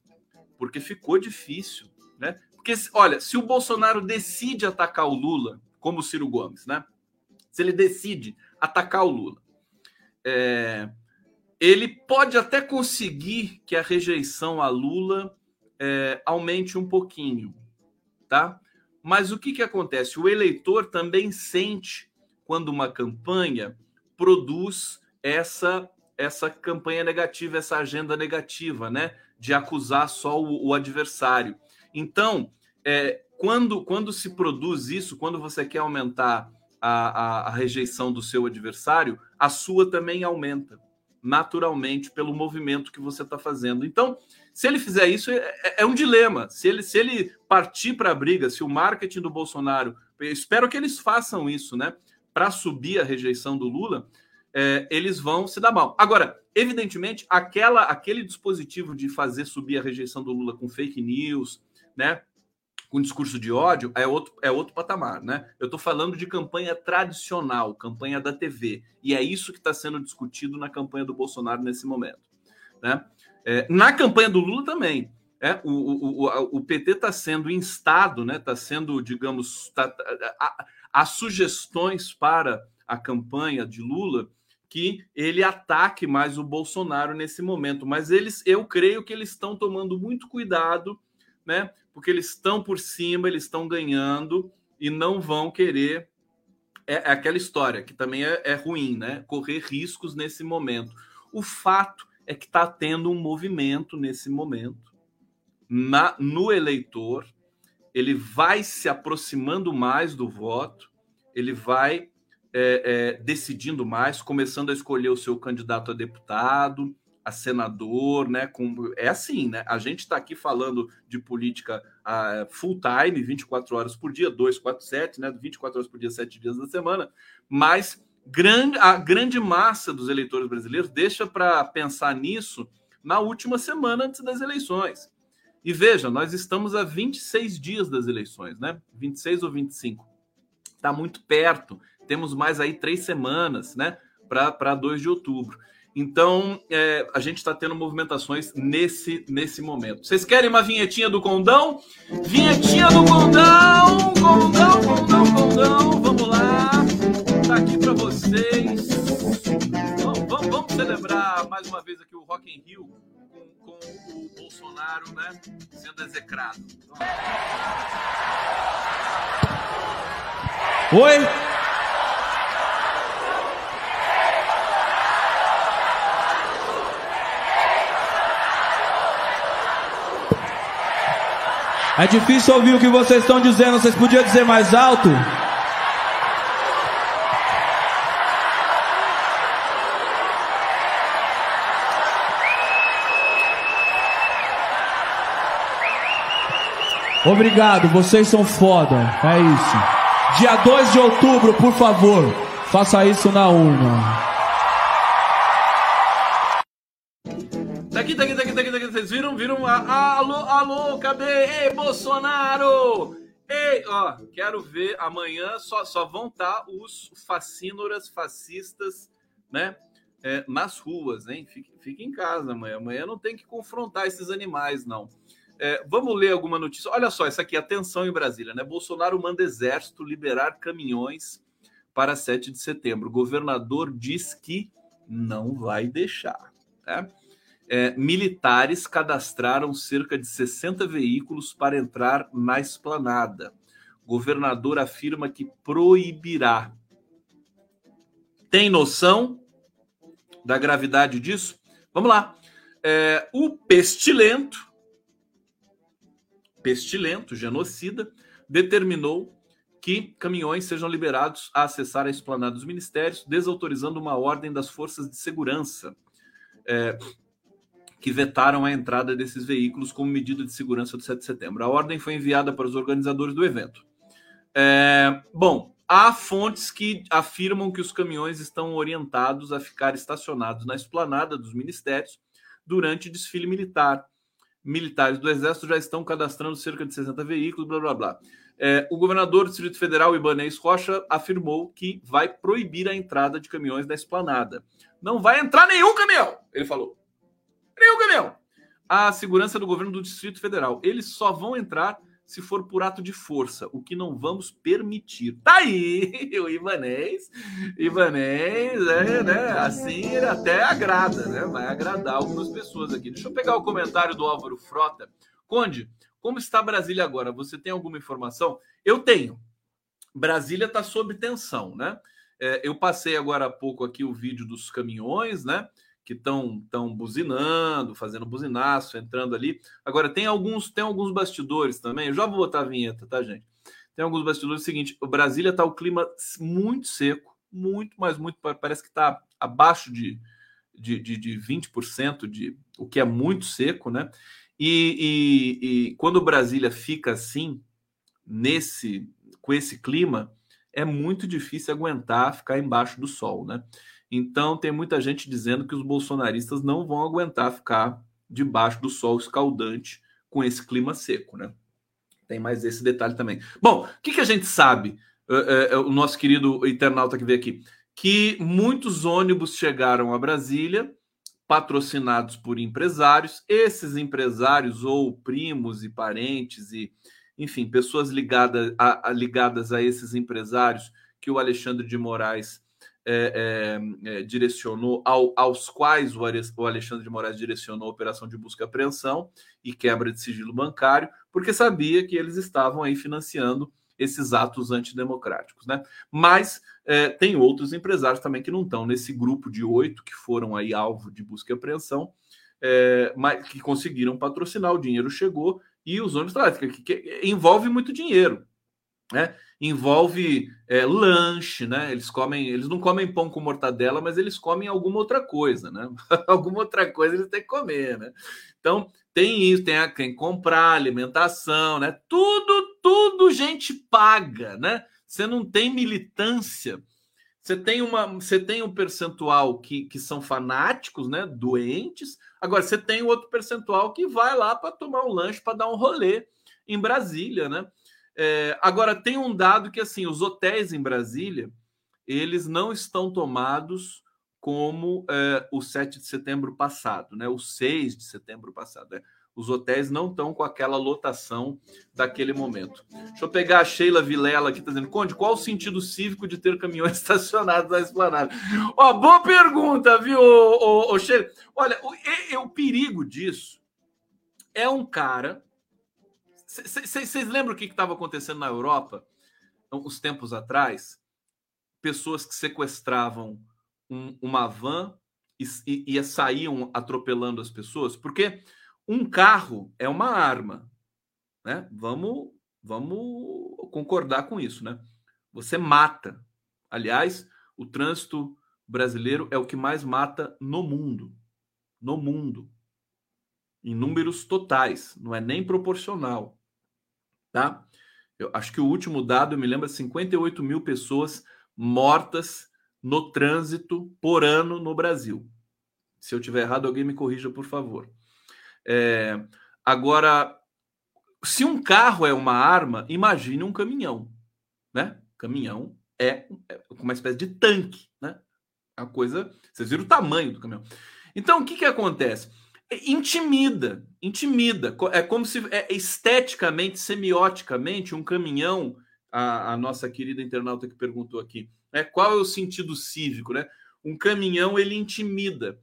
porque ficou difícil, né? Porque, olha, se o Bolsonaro decide atacar o Lula, como o Ciro Gomes, né? Se ele decide atacar o Lula, ele pode até conseguir que a rejeição a Lula aumente um pouquinho, tá? Mas o que acontece? O eleitor também sente quando uma campanha produz essa campanha negativa, essa agenda negativa, né? De acusar só o adversário. Então, quando se produz isso, quando você quer aumentar a rejeição do seu adversário, a sua também aumenta, naturalmente, pelo movimento que você está fazendo. Então, se ele fizer isso, é um dilema. Se ele partir para a briga, se o marketing do Bolsonaro... Eu espero que eles façam isso, né? Para subir a rejeição do Lula, eles vão se dar mal. Agora, evidentemente, aquele dispositivo de fazer subir a rejeição do Lula com fake news, né, com discurso de ódio, é outro patamar, né? Eu estou falando de campanha tradicional, campanha da TV, e é isso que está sendo discutido na campanha do Bolsonaro nesse momento, né? Na campanha do Lula também, o PT está sendo instado, né? Está sendo, digamos, há sugestões para a campanha de Lula que ele ataque mais o Bolsonaro nesse momento, mas eu creio que eles estão tomando muito cuidado, né? Porque eles estão por cima, eles estão ganhando e não vão querer... É aquela história que também é ruim, né? Correr riscos nesse momento. O fato é que está tendo um movimento nesse momento no eleitor, ele vai se aproximando mais do voto, ele vai decidindo mais, começando a escolher o seu candidato a deputado, a senador, né? É assim, né? A gente está aqui falando de política full time, 24 horas por dia, 247, né? 24 horas por dia, 7 dias da semana, mas a grande massa dos eleitores brasileiros deixa para pensar nisso na última semana antes das eleições. E veja, nós estamos a 26 dias das eleições, né? 26 ou 25. Está muito perto. Temos mais aí 3 semanas, né? Para 2 de outubro. Então, a gente está tendo movimentações nesse momento. Vocês querem uma vinhetinha do Condão? Vinhetinha do Condão! Condão, Condão, Condão! Vamos lá! Está aqui para vocês. Vamos celebrar mais uma vez aqui o Rock in Rio com o Bolsonaro, né, sendo execrado. Então... Oi! É difícil ouvir o que vocês estão dizendo. Vocês podiam dizer mais alto? Obrigado, vocês são foda. É isso. Dia 2 de outubro, por favor, faça isso na urna. Tá aqui. Vocês viram? Alô, cadê? Ei, Bolsonaro! Ei, ó, quero ver amanhã, só vão estar os fascínoras fascistas, né, nas ruas, hein? Fique em casa amanhã. Amanhã não tem que confrontar esses animais, não. Vamos ler alguma notícia. Olha só, isso aqui, atenção em Brasília, né? Bolsonaro manda exército liberar caminhões para 7 de setembro. O governador diz que não vai deixar, né? Militares cadastraram cerca de 60 veículos para entrar na esplanada. Governador afirma que proibirá. Tem noção da gravidade disso? Vamos lá. O pestilento, genocida, determinou que caminhões sejam liberados a acessar a esplanada dos ministérios, desautorizando uma ordem das forças de segurança, que vetaram a entrada desses veículos como medida de segurança do 7 de setembro. A ordem foi enviada para os organizadores do evento. Bom, há fontes que afirmam que os caminhões estão orientados a ficar estacionados na esplanada dos ministérios durante desfile militar. Militares do Exército já estão cadastrando cerca de 60 veículos, blá, blá, blá. O governador do Distrito Federal, Ibanez Rocha, afirmou que vai proibir a entrada de caminhões na esplanada. Não vai entrar nenhum caminhão, ele falou. Nenhum caminhão. A segurança do governo do Distrito Federal. Eles só vão entrar se for por ato de força, o que não vamos permitir. Tá aí o Ibanez, né? Assim ele até agrada, né? Vai agradar algumas pessoas aqui. Deixa eu pegar o comentário do Álvaro Frota. Conde, como está Brasília agora? Você tem alguma informação? Eu tenho. Brasília está sob tensão, né? Eu passei agora há pouco aqui o vídeo dos caminhões, né? Que estão buzinando, fazendo buzinaço, entrando ali. Agora, tem alguns bastidores também. Eu já vou botar a vinheta, tá, gente? Tem alguns bastidores. É o seguinte, o Brasília está o clima muito seco, muito, mas muito... Parece que está abaixo de 20%, o que é muito seco, né? E quando Brasília fica assim, com esse clima, é muito difícil aguentar ficar embaixo do sol, né? Então, tem muita gente dizendo que os bolsonaristas não vão aguentar ficar debaixo do sol escaldante com esse clima seco, né? Tem mais esse detalhe também. Bom, o que a gente sabe, o nosso querido internauta que veio aqui, que muitos ônibus chegaram a Brasília, patrocinados por empresários. Esses empresários ou primos e parentes e, enfim, pessoas ligadas a esses empresários que o Alexandre de Moraes direcionou, aos quais o Alexandre de Moraes direcionou a operação de busca e apreensão e quebra de sigilo bancário, porque sabia que eles estavam aí financiando esses atos antidemocráticos, né? Mas tem outros empresários também que não estão nesse grupo de 8 que foram aí alvo de busca e apreensão, mas que conseguiram patrocinar, o dinheiro chegou e os ônibus que envolve muito dinheiro, né? Envolve lanche, né? Eles não comem pão com mortadela, mas eles comem alguma outra coisa, né? Alguma outra coisa eles têm que comer, né? Então tem isso, tem que comprar alimentação, né? Tudo gente paga, né? Você não tem militância, você tem um percentual que são fanáticos, né? Doentes. Agora você tem outro percentual que vai lá para tomar um lanche, para dar um rolê em Brasília, né? Agora, tem um dado que, assim, os hotéis em Brasília, eles não estão tomados como o 7 de setembro passado, né? O 6 de setembro passado, né? Os hotéis não estão com aquela lotação daquele momento. Deixa eu pegar a Sheila Vilela aqui, tá dizendo: Conde, qual o sentido cívico de ter caminhões estacionados na esplanada? Ó, boa pergunta, viu, Sheila? Olha, o perigo disso é um cara... Vocês lembram o que estava acontecendo na Europa uns tempos atrás? Pessoas que sequestravam uma van e saíam atropelando as pessoas, porque um carro é uma arma, né? Vamos concordar com isso, né? Você mata. Aliás, o trânsito brasileiro é o que mais mata no mundo. No mundo. Em números totais. Não é nem proporcional. Tá? Eu acho que o último dado, eu me lembro, 58 mil pessoas mortas no trânsito por ano no Brasil. Se eu tiver errado, alguém me corrija, por favor. Agora, se um carro é uma arma, imagine um caminhão, né? Caminhão é uma espécie de tanque, né? A coisa... Vocês viram o tamanho do caminhão. Então, o que acontece? Intimida. É como se esteticamente, semioticamente, um caminhão... A nossa querida internauta que perguntou aqui, né? Qual é o sentido cívico, né? Um caminhão, ele intimida.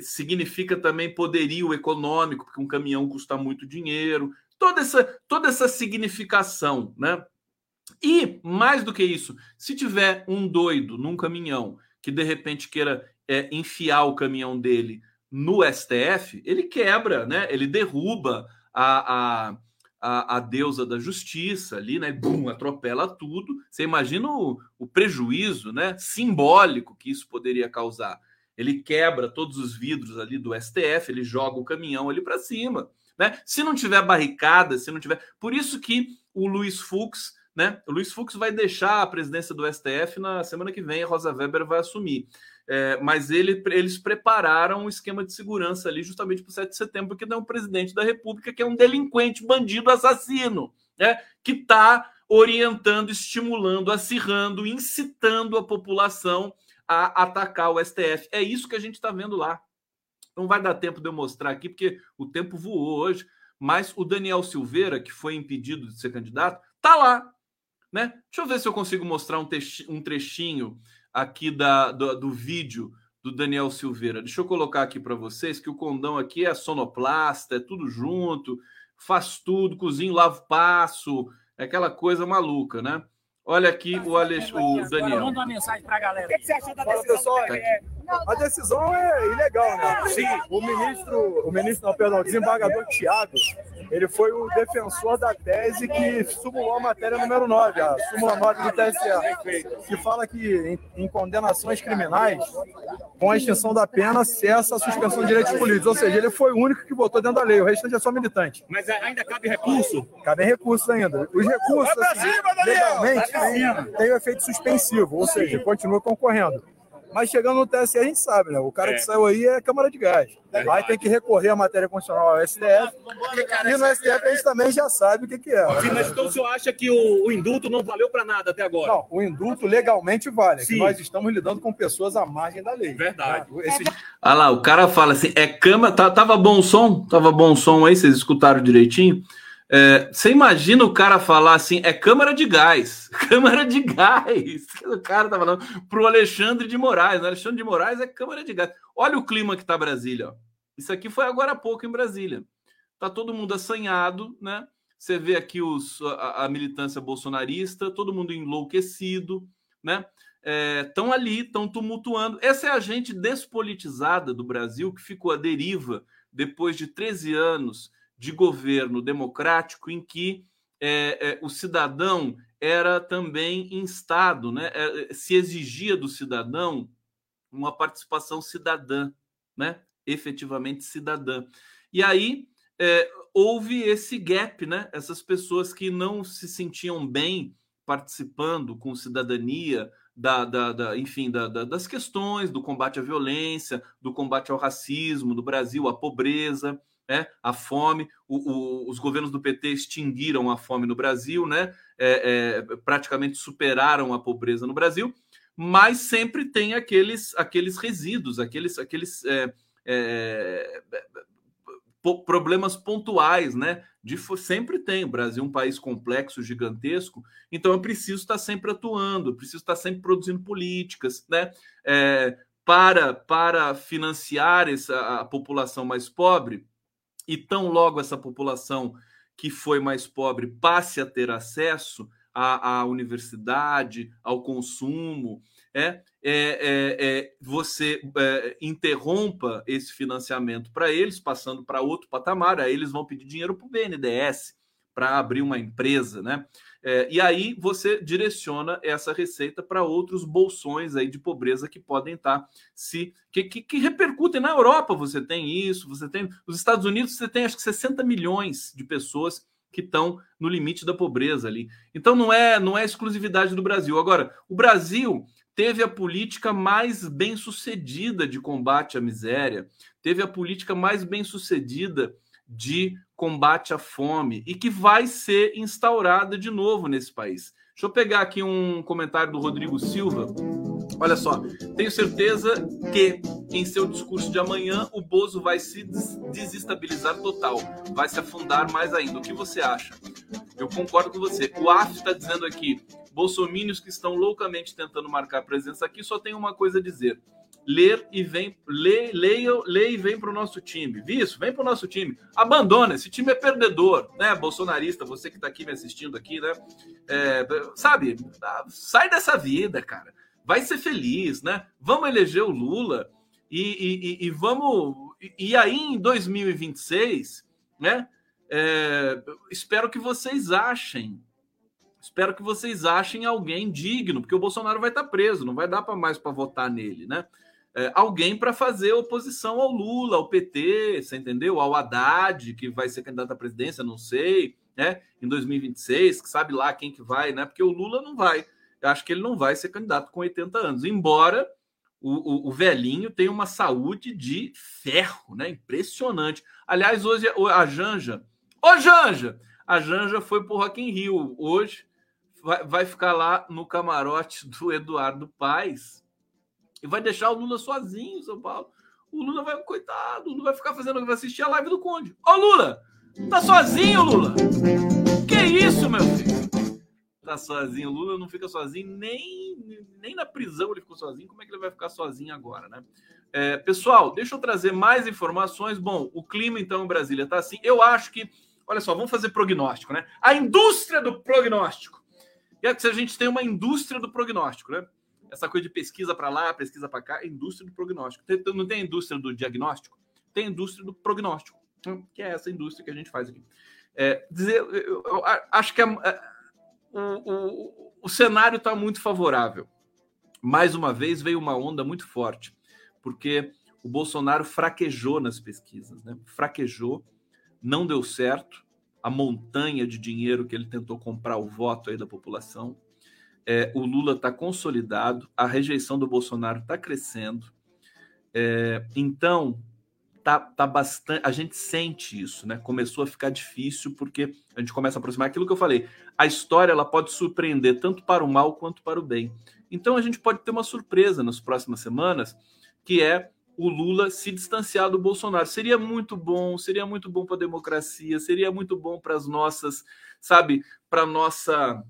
Significa também poderio econômico, porque um caminhão custa muito dinheiro. Toda essa significação, né? E, mais do que isso, se tiver um doido num caminhão que, de repente, queira enfiar o caminhão dele no STF, ele quebra, né? Ele derruba a deusa da justiça ali, né? Bum, atropela tudo. Você imagina o prejuízo, né? Simbólico que isso poderia causar. Ele quebra todos os vidros ali do STF, ele joga o caminhão ali para cima, né? Se não tiver barricada, se não tiver... Por isso que o Luiz Fux, né? O Luiz Fux vai deixar a presidência do STF na semana que vem, a Rosa Weber vai assumir. Mas eles prepararam um esquema de segurança ali justamente para o 7 de setembro, porque não é um presidente da República que é um delinquente, bandido, assassino, né? Que está orientando, estimulando, acirrando, incitando a população a atacar o STF. É isso que a gente está vendo lá. Não vai dar tempo de eu mostrar aqui, porque o tempo voou hoje, mas o Daniel Silveira, que foi impedido de ser candidato, está lá, né? Deixa eu ver se eu consigo mostrar um trechinho aqui do vídeo do Daniel Silveira. Deixa eu colocar aqui para vocês, que o Condão aqui é sonoplasta, é tudo junto, faz tudo, cozinho, lava passo, é aquela coisa maluca, né? Olha aqui o Daniel. Manda uma mensagem para a galera. O que você acha da decisão? A decisão é ilegal, né? Sim. O desembargador Thiago, ele foi o defensor da tese que sumulou a matéria número 9, a súmula 9 do TSE, que fala que em condenações criminais, com a extinção da pena, cessa a suspensão de direitos políticos. Ou seja, ele foi o único que votou dentro da lei, o restante é só militante. Mas ainda cabe recurso? Cabem recursos ainda. Os recursos, assim, legalmente, têm o efeito suspensivo, ou seja, continua concorrendo. Mas chegando no TSE, a gente sabe, né? O cara que saiu aí é Câmara de Gás. É. Aí tem que recorrer a matéria constitucional ao STF. E no STF a gente também já sabe o que é. Sim, mas então o senhor acha que o indulto não valeu para nada até agora? Não, o indulto legalmente vale. Que nós estamos lidando com pessoas à margem da lei. Verdade. Né? Esse... Ah lá, o cara fala assim, é Câmara... Tava bom o som? Tava bom o som aí? Vocês escutaram direitinho? É, você imagina o cara falar assim, é Câmara de Gás, Câmara de Gás, o cara tá falando pro Alexandre de Moraes, o Alexandre de Moraes é Câmara de Gás. Olha o clima que tá Brasília, ó. Isso aqui foi agora há pouco em Brasília, tá todo mundo assanhado, né? Você vê aqui a militância bolsonarista, todo mundo enlouquecido, né? Estão ali, estão tumultuando. Essa é a gente despolitizada do Brasil que ficou à deriva depois de 13 anos de governo democrático em que o cidadão era também instado, né? Se exigia do cidadão uma participação cidadã, né? Efetivamente cidadã. E aí houve esse gap, né? Essas pessoas que não se sentiam bem participando com cidadania das questões do combate à violência, do combate ao racismo, do Brasil, à pobreza, a fome, os governos do PT extinguiram a fome no Brasil, né? Praticamente superaram a pobreza no Brasil, mas sempre tem aqueles resíduos, problemas pontuais, né? Sempre tem. O Brasil é um país complexo, gigantesco, então eu preciso estar sempre atuando, eu preciso estar sempre produzindo políticas, né? Para financiar a população mais pobre. E tão logo essa população que foi mais pobre passe a ter acesso à universidade, ao consumo, você interrompa esse financiamento para eles, passando para outro patamar, aí eles vão pedir dinheiro para o BNDES, para abrir uma empresa, né? E aí você direciona essa receita para outros bolsões aí de pobreza que podem estar que repercutem. Na Europa você tem isso, você tem... Nos Estados Unidos você tem acho que 60 milhões de pessoas que estão no limite da pobreza ali. Então não é exclusividade do Brasil. Agora, o Brasil teve a política mais bem-sucedida de combate à miséria, teve a política mais bem-sucedida de combate à fome e que vai ser instaurada de novo nesse país. Deixa eu pegar aqui um comentário do Rodrigo Silva. Olha só, tenho certeza que em seu discurso de amanhã o Bozo vai se desestabilizar total, vai se afundar mais ainda. O que você acha? Eu concordo com você. O AF está dizendo aqui, bolsomínios que estão loucamente tentando marcar presença aqui, só tem uma coisa a dizer. Leia e vem para o nosso time. Visto? Vem para o nosso time. Abandona, esse time é perdedor, né? Bolsonarista, você que está aqui me assistindo aqui, né? Sabe, sai dessa vida, cara. Vai ser feliz, né? Vamos eleger o Lula e vamos... E aí, em 2026, né? Espero que vocês achem alguém digno, porque o Bolsonaro vai estar preso, não vai dar mais para votar nele, né? Alguém para fazer oposição ao Lula, ao PT, você entendeu? Ao Haddad, que vai ser candidato à presidência, não sei, né? Em 2026, que sabe lá quem que vai, né? Porque o Lula não vai. Eu acho que ele não vai ser candidato com 80 anos, embora o velhinho tenha uma saúde de ferro, né? Impressionante. Aliás, hoje a Janja... Ô, Janja! A Janja foi pro Rock in Rio. Hoje vai ficar lá no camarote do Eduardo Paes e vai deixar o Lula sozinho em São Paulo. O Lula vai... Coitado, o Lula vai ficar fazendo... Vai assistir a live do Conde. Ô, Lula! Tá sozinho, Lula! Que isso, meu filho? Tá sozinho. O Lula não fica sozinho, nem na prisão ele ficou sozinho. Como é que ele vai ficar sozinho agora, né? Pessoal, deixa eu trazer mais informações. Bom, o clima, então, em Brasília tá assim. Eu acho que... Olha só, vamos fazer prognóstico, né? A indústria do prognóstico. E é que se a gente tem uma indústria do prognóstico, né? Essa coisa de pesquisa para lá, pesquisa para cá, é indústria do prognóstico. Não tem a indústria do diagnóstico? Tem a indústria do prognóstico, que é essa indústria que a gente faz aqui. Eu acho que o cenário está muito favorável. Mais uma vez, veio uma onda muito forte, porque o Bolsonaro fraquejou nas pesquisas, né? Fraquejou. Não deu certo, a montanha de dinheiro que ele tentou comprar o voto aí da população. o Lula está consolidado, a rejeição do Bolsonaro está crescendo. Então, tá bastante, a gente sente isso, né? Começou a ficar difícil porque a gente começa a aproximar aquilo que eu falei. A história ela pode surpreender tanto para o mal quanto para o bem. Então, a gente pode ter uma surpresa nas próximas semanas, que é o Lula se distanciar do Bolsonaro. Seria muito bom para a democracia, seria muito bom para as nossas, sabe, para nossa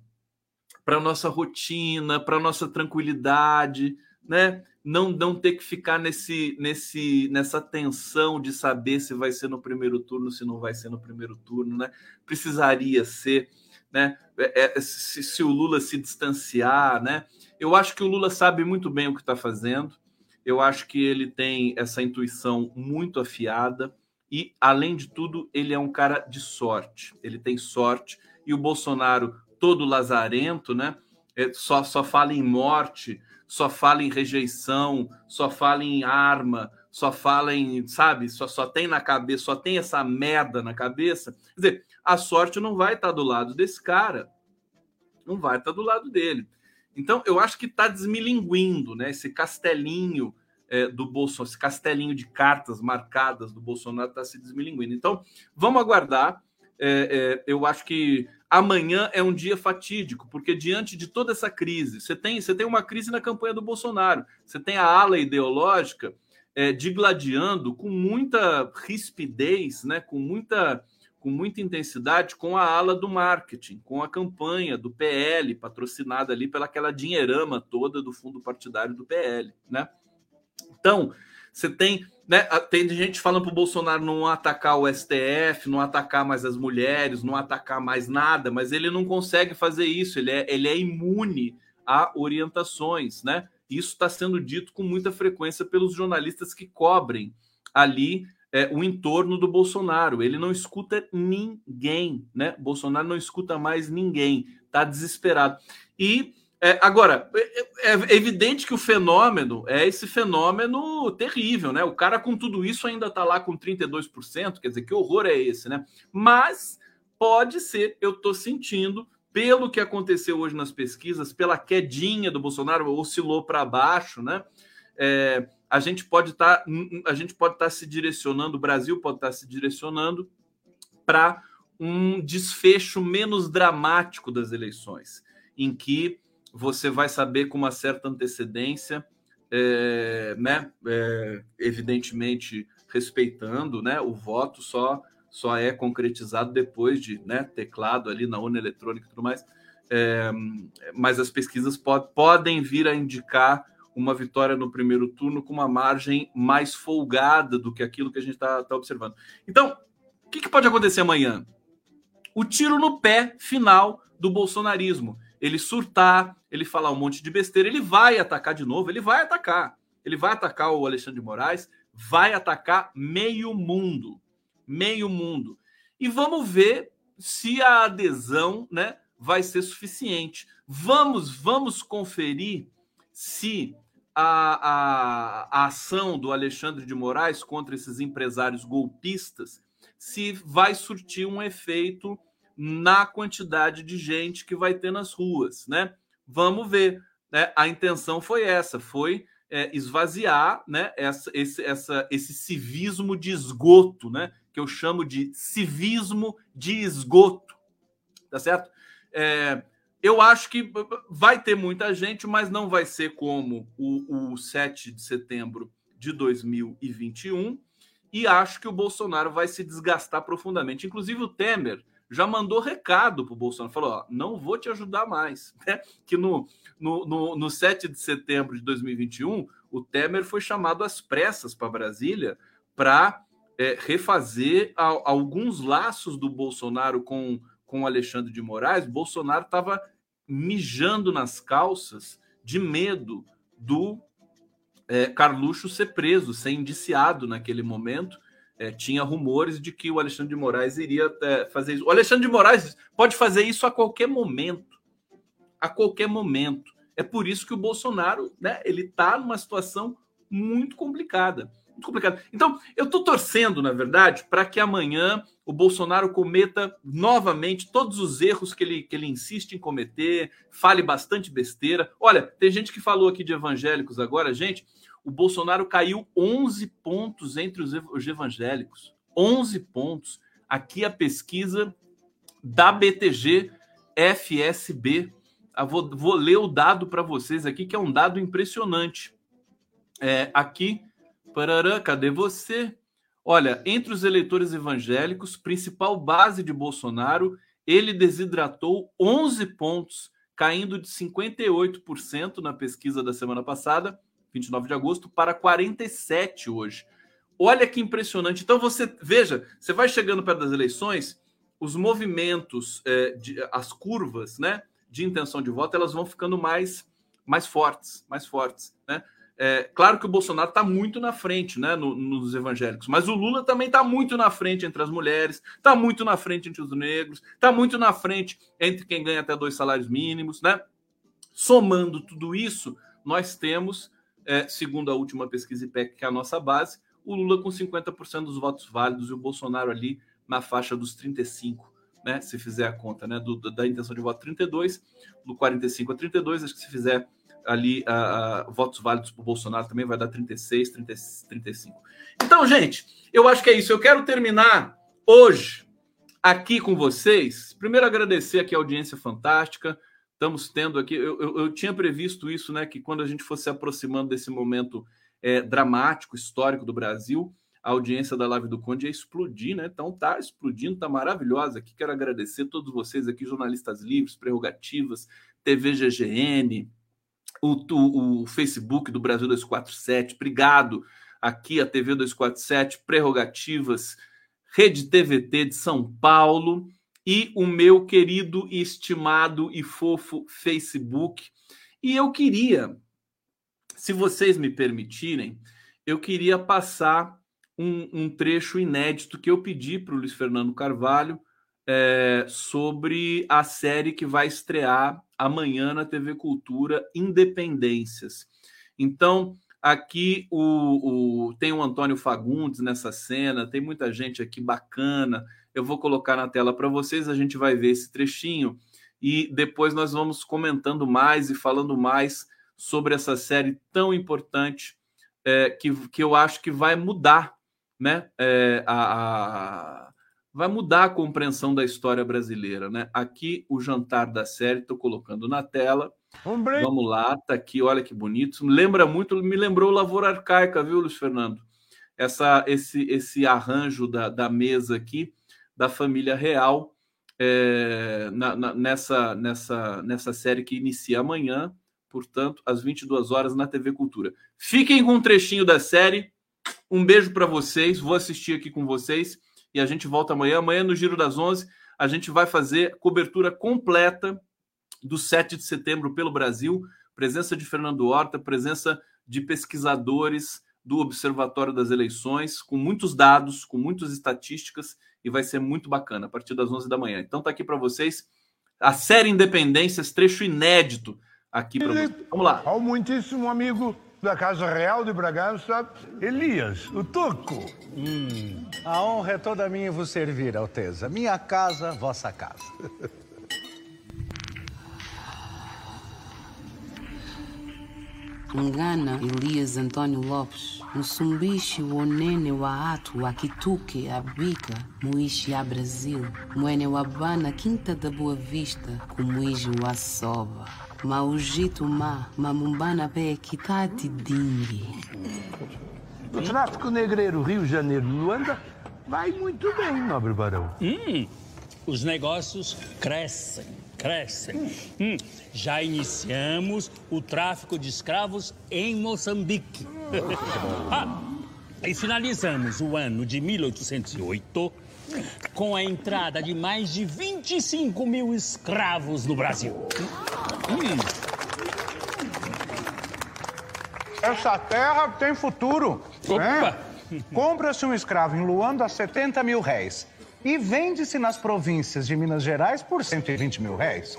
rotina, para nossa tranquilidade, né? Não ter que ficar nessa tensão de saber se vai ser no primeiro turno, se não vai ser no primeiro turno, né? Precisaria ser, né? Se o Lula se distanciar, né? Eu acho que o Lula sabe muito bem o que está fazendo. Eu acho que ele tem essa intuição muito afiada e, além de tudo, ele é um cara de sorte. Ele tem sorte. E o Bolsonaro, todo lazarento, né? Só fala em morte, só fala em rejeição, só fala em arma, só fala em, sabe? Só tem na cabeça, só tem essa merda na cabeça. Quer dizer, a sorte não vai estar do lado desse cara. Não vai estar do lado dele. Então, eu acho que está desmilinguindo, né? Esse castelinho do Bolsonaro, esse castelinho de cartas marcadas do Bolsonaro está se desmilinguindo. Então, vamos aguardar. Eu acho que amanhã é um dia fatídico, porque diante de toda essa crise, você tem uma crise na campanha do Bolsonaro, você tem a ala ideológica digladiando com muita rispidez, né? com muita intensidade, com a ala do marketing, com a campanha do PL, patrocinada ali pelaquela dinheirama toda do fundo partidário do PL, né? Então, você tem, né, tem gente falando para o Bolsonaro não atacar o STF, não atacar mais as mulheres, não atacar mais nada, mas ele não consegue fazer isso, ele é imune a orientações, né? Isso está sendo dito com muita frequência pelos jornalistas que cobrem ali o entorno do Bolsonaro. Ele não escuta ninguém, né? Bolsonaro não escuta mais ninguém, tá desesperado. E, agora, é evidente que o fenômeno é esse fenômeno terrível, né? O cara com tudo isso ainda tá lá com 32%, quer dizer, que horror é esse, né? Mas pode ser, eu tô sentindo, pelo que aconteceu hoje nas pesquisas, pela quedinha do Bolsonaro, oscilou para baixo, né? A gente pode estar se direcionando, o Brasil pode estar se direcionando para um desfecho menos dramático das eleições, em que você vai saber com uma certa antecedência, né? Evidentemente respeitando, né? O voto só é concretizado depois de, né, teclado ali na urna eletrônica e tudo mais, mas as pesquisas podem vir a indicar uma vitória no primeiro turno com uma margem mais folgada do que aquilo que a gente está observando. Então, o que pode acontecer amanhã? O tiro no pé final do bolsonarismo. Ele surtar, ele falar um monte de besteira, ele vai atacar de novo, ele vai atacar. Ele vai atacar o Alexandre de Moraes, vai atacar meio mundo. Meio mundo. E vamos ver se a adesão, né, vai ser suficiente. Vamos conferir se a ação do Alexandre de Moraes contra esses empresários golpistas se vai surtir um efeito na quantidade de gente que vai ter nas ruas, né? Vamos ver, né? A intenção foi essa, foi esvaziar, né, esse civismo de esgoto, né, que eu chamo de civismo de esgoto, tá certo? Eu acho que vai ter muita gente, mas não vai ser como o 7 de setembro de 2021. E acho que o Bolsonaro vai se desgastar profundamente. Inclusive, o Temer já mandou recado para o Bolsonaro. Falou, ó, não vou te ajudar mais. Né? Que no 7 de setembro de 2021, o Temer foi chamado às pressas para Brasília para refazer alguns laços do Bolsonaro com o Alexandre de Moraes. Bolsonaro estava mijando nas calças de medo do Carluxo ser preso, ser indiciado naquele momento. Tinha rumores de que o Alexandre de Moraes iria fazer isso. O Alexandre de Moraes pode fazer isso a qualquer momento. A qualquer momento. É por isso que o Bolsonaro, né, ele está numa situação muito complicada. muito complicado. Então, eu estou torcendo, na verdade, para que amanhã o Bolsonaro cometa novamente todos os erros que ele insiste em cometer, fale bastante besteira. Olha, tem gente que falou aqui de evangélicos agora, gente. O Bolsonaro caiu 11 pontos entre os evangélicos. 11 pontos. Aqui a pesquisa da BTG FSB. Vou ler o dado para vocês aqui, que é um dado impressionante. Aqui, parará, cadê você? Olha, entre os eleitores evangélicos, principal base de Bolsonaro, ele desidratou 11 pontos, caindo de 58% na pesquisa da semana passada, 29 de agosto, para 47% hoje. Olha que impressionante. Então, você vai chegando perto das eleições, os movimentos, as curvas, né, de intenção de voto, elas vão ficando mais fortes, né? Claro que o Bolsonaro está muito na frente, né, nos evangélicos, mas o Lula também está muito na frente entre as mulheres, está muito na frente entre os negros, está muito na frente entre quem ganha até 2 salários mínimos, né? Somando tudo isso, nós temos, segundo a última pesquisa IPEC, que é a nossa base, o Lula com 50% dos votos válidos e o Bolsonaro ali na faixa dos 35%. Né, se fizer a conta, né, da intenção de voto 32, do 45 a 32, acho que se fizer ali votos válidos para o Bolsonaro também vai dar 36, 36, 35. Então, gente, eu acho que é isso. Eu quero terminar hoje aqui com vocês. Primeiro, agradecer aqui a audiência fantástica. Estamos tendo aqui... Eu tinha previsto isso, né, que quando a gente fosse se aproximando desse momento dramático, histórico do Brasil... A audiência da Live do Conde ia explodir, né? Então tá explodindo, tá maravilhosa aqui. Quero agradecer a todos vocês aqui, Jornalistas Livres, Prerrogativas, TV GGN, o Facebook do Brasil 247, obrigado aqui a TV 247, Prerrogativas, Rede TVT de São Paulo e o meu querido, estimado e fofo Facebook. E eu queria, se vocês me permitirem, eu queria passar um trecho inédito que eu pedi para o Luiz Fernando Carvalho sobre a série que vai estrear amanhã na TV Cultura, Independências. Então, aqui tem o Antônio Fagundes nessa cena, tem muita gente aqui bacana. Eu vou colocar na tela para vocês, a gente vai ver esse trechinho e depois nós vamos comentando mais e falando mais sobre essa série tão importante que eu acho que vai mudar, né? Vai mudar a compreensão da história brasileira, né? Aqui o jantar da série, estou colocando na tela. Vamos lá, tá aqui, olha que bonito. Me lembrou Lavoura Arcaica, viu, Luiz Fernando? Esse arranjo da mesa aqui da família real nessa série que inicia amanhã, portanto, às 22 horas na TV Cultura. Fiquem com um trechinho da série. Um beijo para vocês. Vou assistir aqui com vocês e a gente volta amanhã. Amanhã, no Giro das 11, a gente vai fazer cobertura completa do 7 de setembro pelo Brasil. Presença de Fernando Horta, presença de pesquisadores do Observatório das Eleições, com muitos dados, com muitas estatísticas, e vai ser muito bacana, a partir das 11 da manhã. Então, tá aqui para vocês a série Independências, trecho inédito aqui para você. Vamos lá. Ao muitíssimo amigo da Casa Real de Bragança, Elias, o Turco. A honra é toda minha em vos servir, Alteza. Minha casa, vossa casa. Ngana, Elias Antônio Lopes, Moçumbiche, Onene, Waato, Aquituque, Abica, Moixe, a Brasil, Moene, Uabana, Quinta da Boa Vista, Comuíge, Uaçoba, Maugito, Má, Mamumbana, Pé, Quitati, Dingue. O tráfico negreiro Rio de Janeiro, Luanda, vai muito bem, nobre barão. Os negócios crescem. Já iniciamos o tráfico de escravos em Moçambique. E finalizamos o ano de 1808 com a entrada de mais de 25 mil escravos no Brasil. Essa terra tem futuro. Opa. Compra-se um escravo em Luanda a 70 mil réis. E vende-se nas províncias de Minas Gerais por 120 mil réis.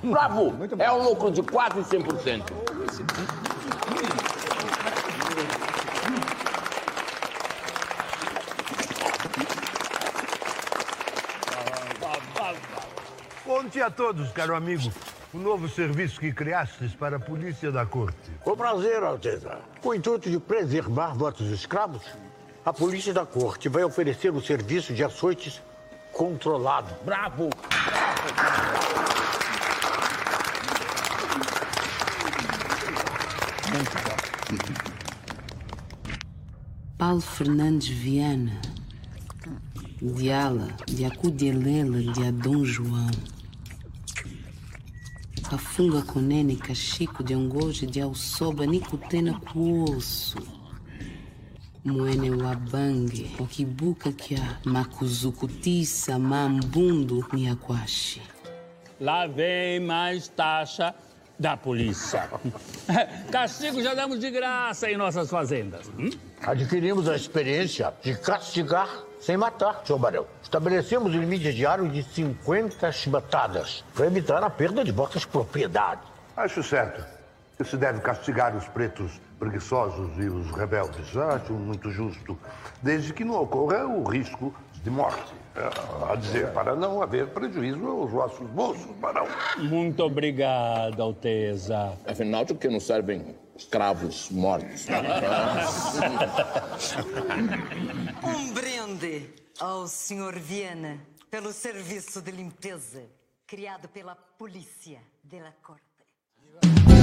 Bravo! Muito bom. É um lucro de quase 100%. dia a todos, caro amigo. O novo serviço que criastes para a polícia da corte. Com prazer, Alteza. Com o intuito de preservar nossos escravos, a polícia da corte vai oferecer o serviço de açoites controlado. Bravo! Paulo Fernandes Viana, de Ala, de Acudelela, de Adão João, Cafunga Conênica, Chico de Angoja, de Alsoba, Nicotena Cuosso, Moene Wabangue, Okibuka Kia, Macuzukutiça, Mambundo, Niaquashi. Lá vem mais taxa da polícia. Castigo já damos de graça em nossas fazendas. Adquirimos a experiência de castigar sem matar, seu Barão. Estabelecemos o limite diário de 50 chibatadas para evitar a perda de vossas propriedades. Acho certo que se deve castigar os pretos preguiçosos e os rebeldes. Acho muito justo, desde que não ocorra o risco de morte. A dizer, para não haver prejuízo aos vossos bolsos, Barão. Muito obrigado, Alteza. Afinal, de que não servem escravos mortos? Um brinde ao senhor Viana pelo serviço de limpeza criado pela polícia de la corte.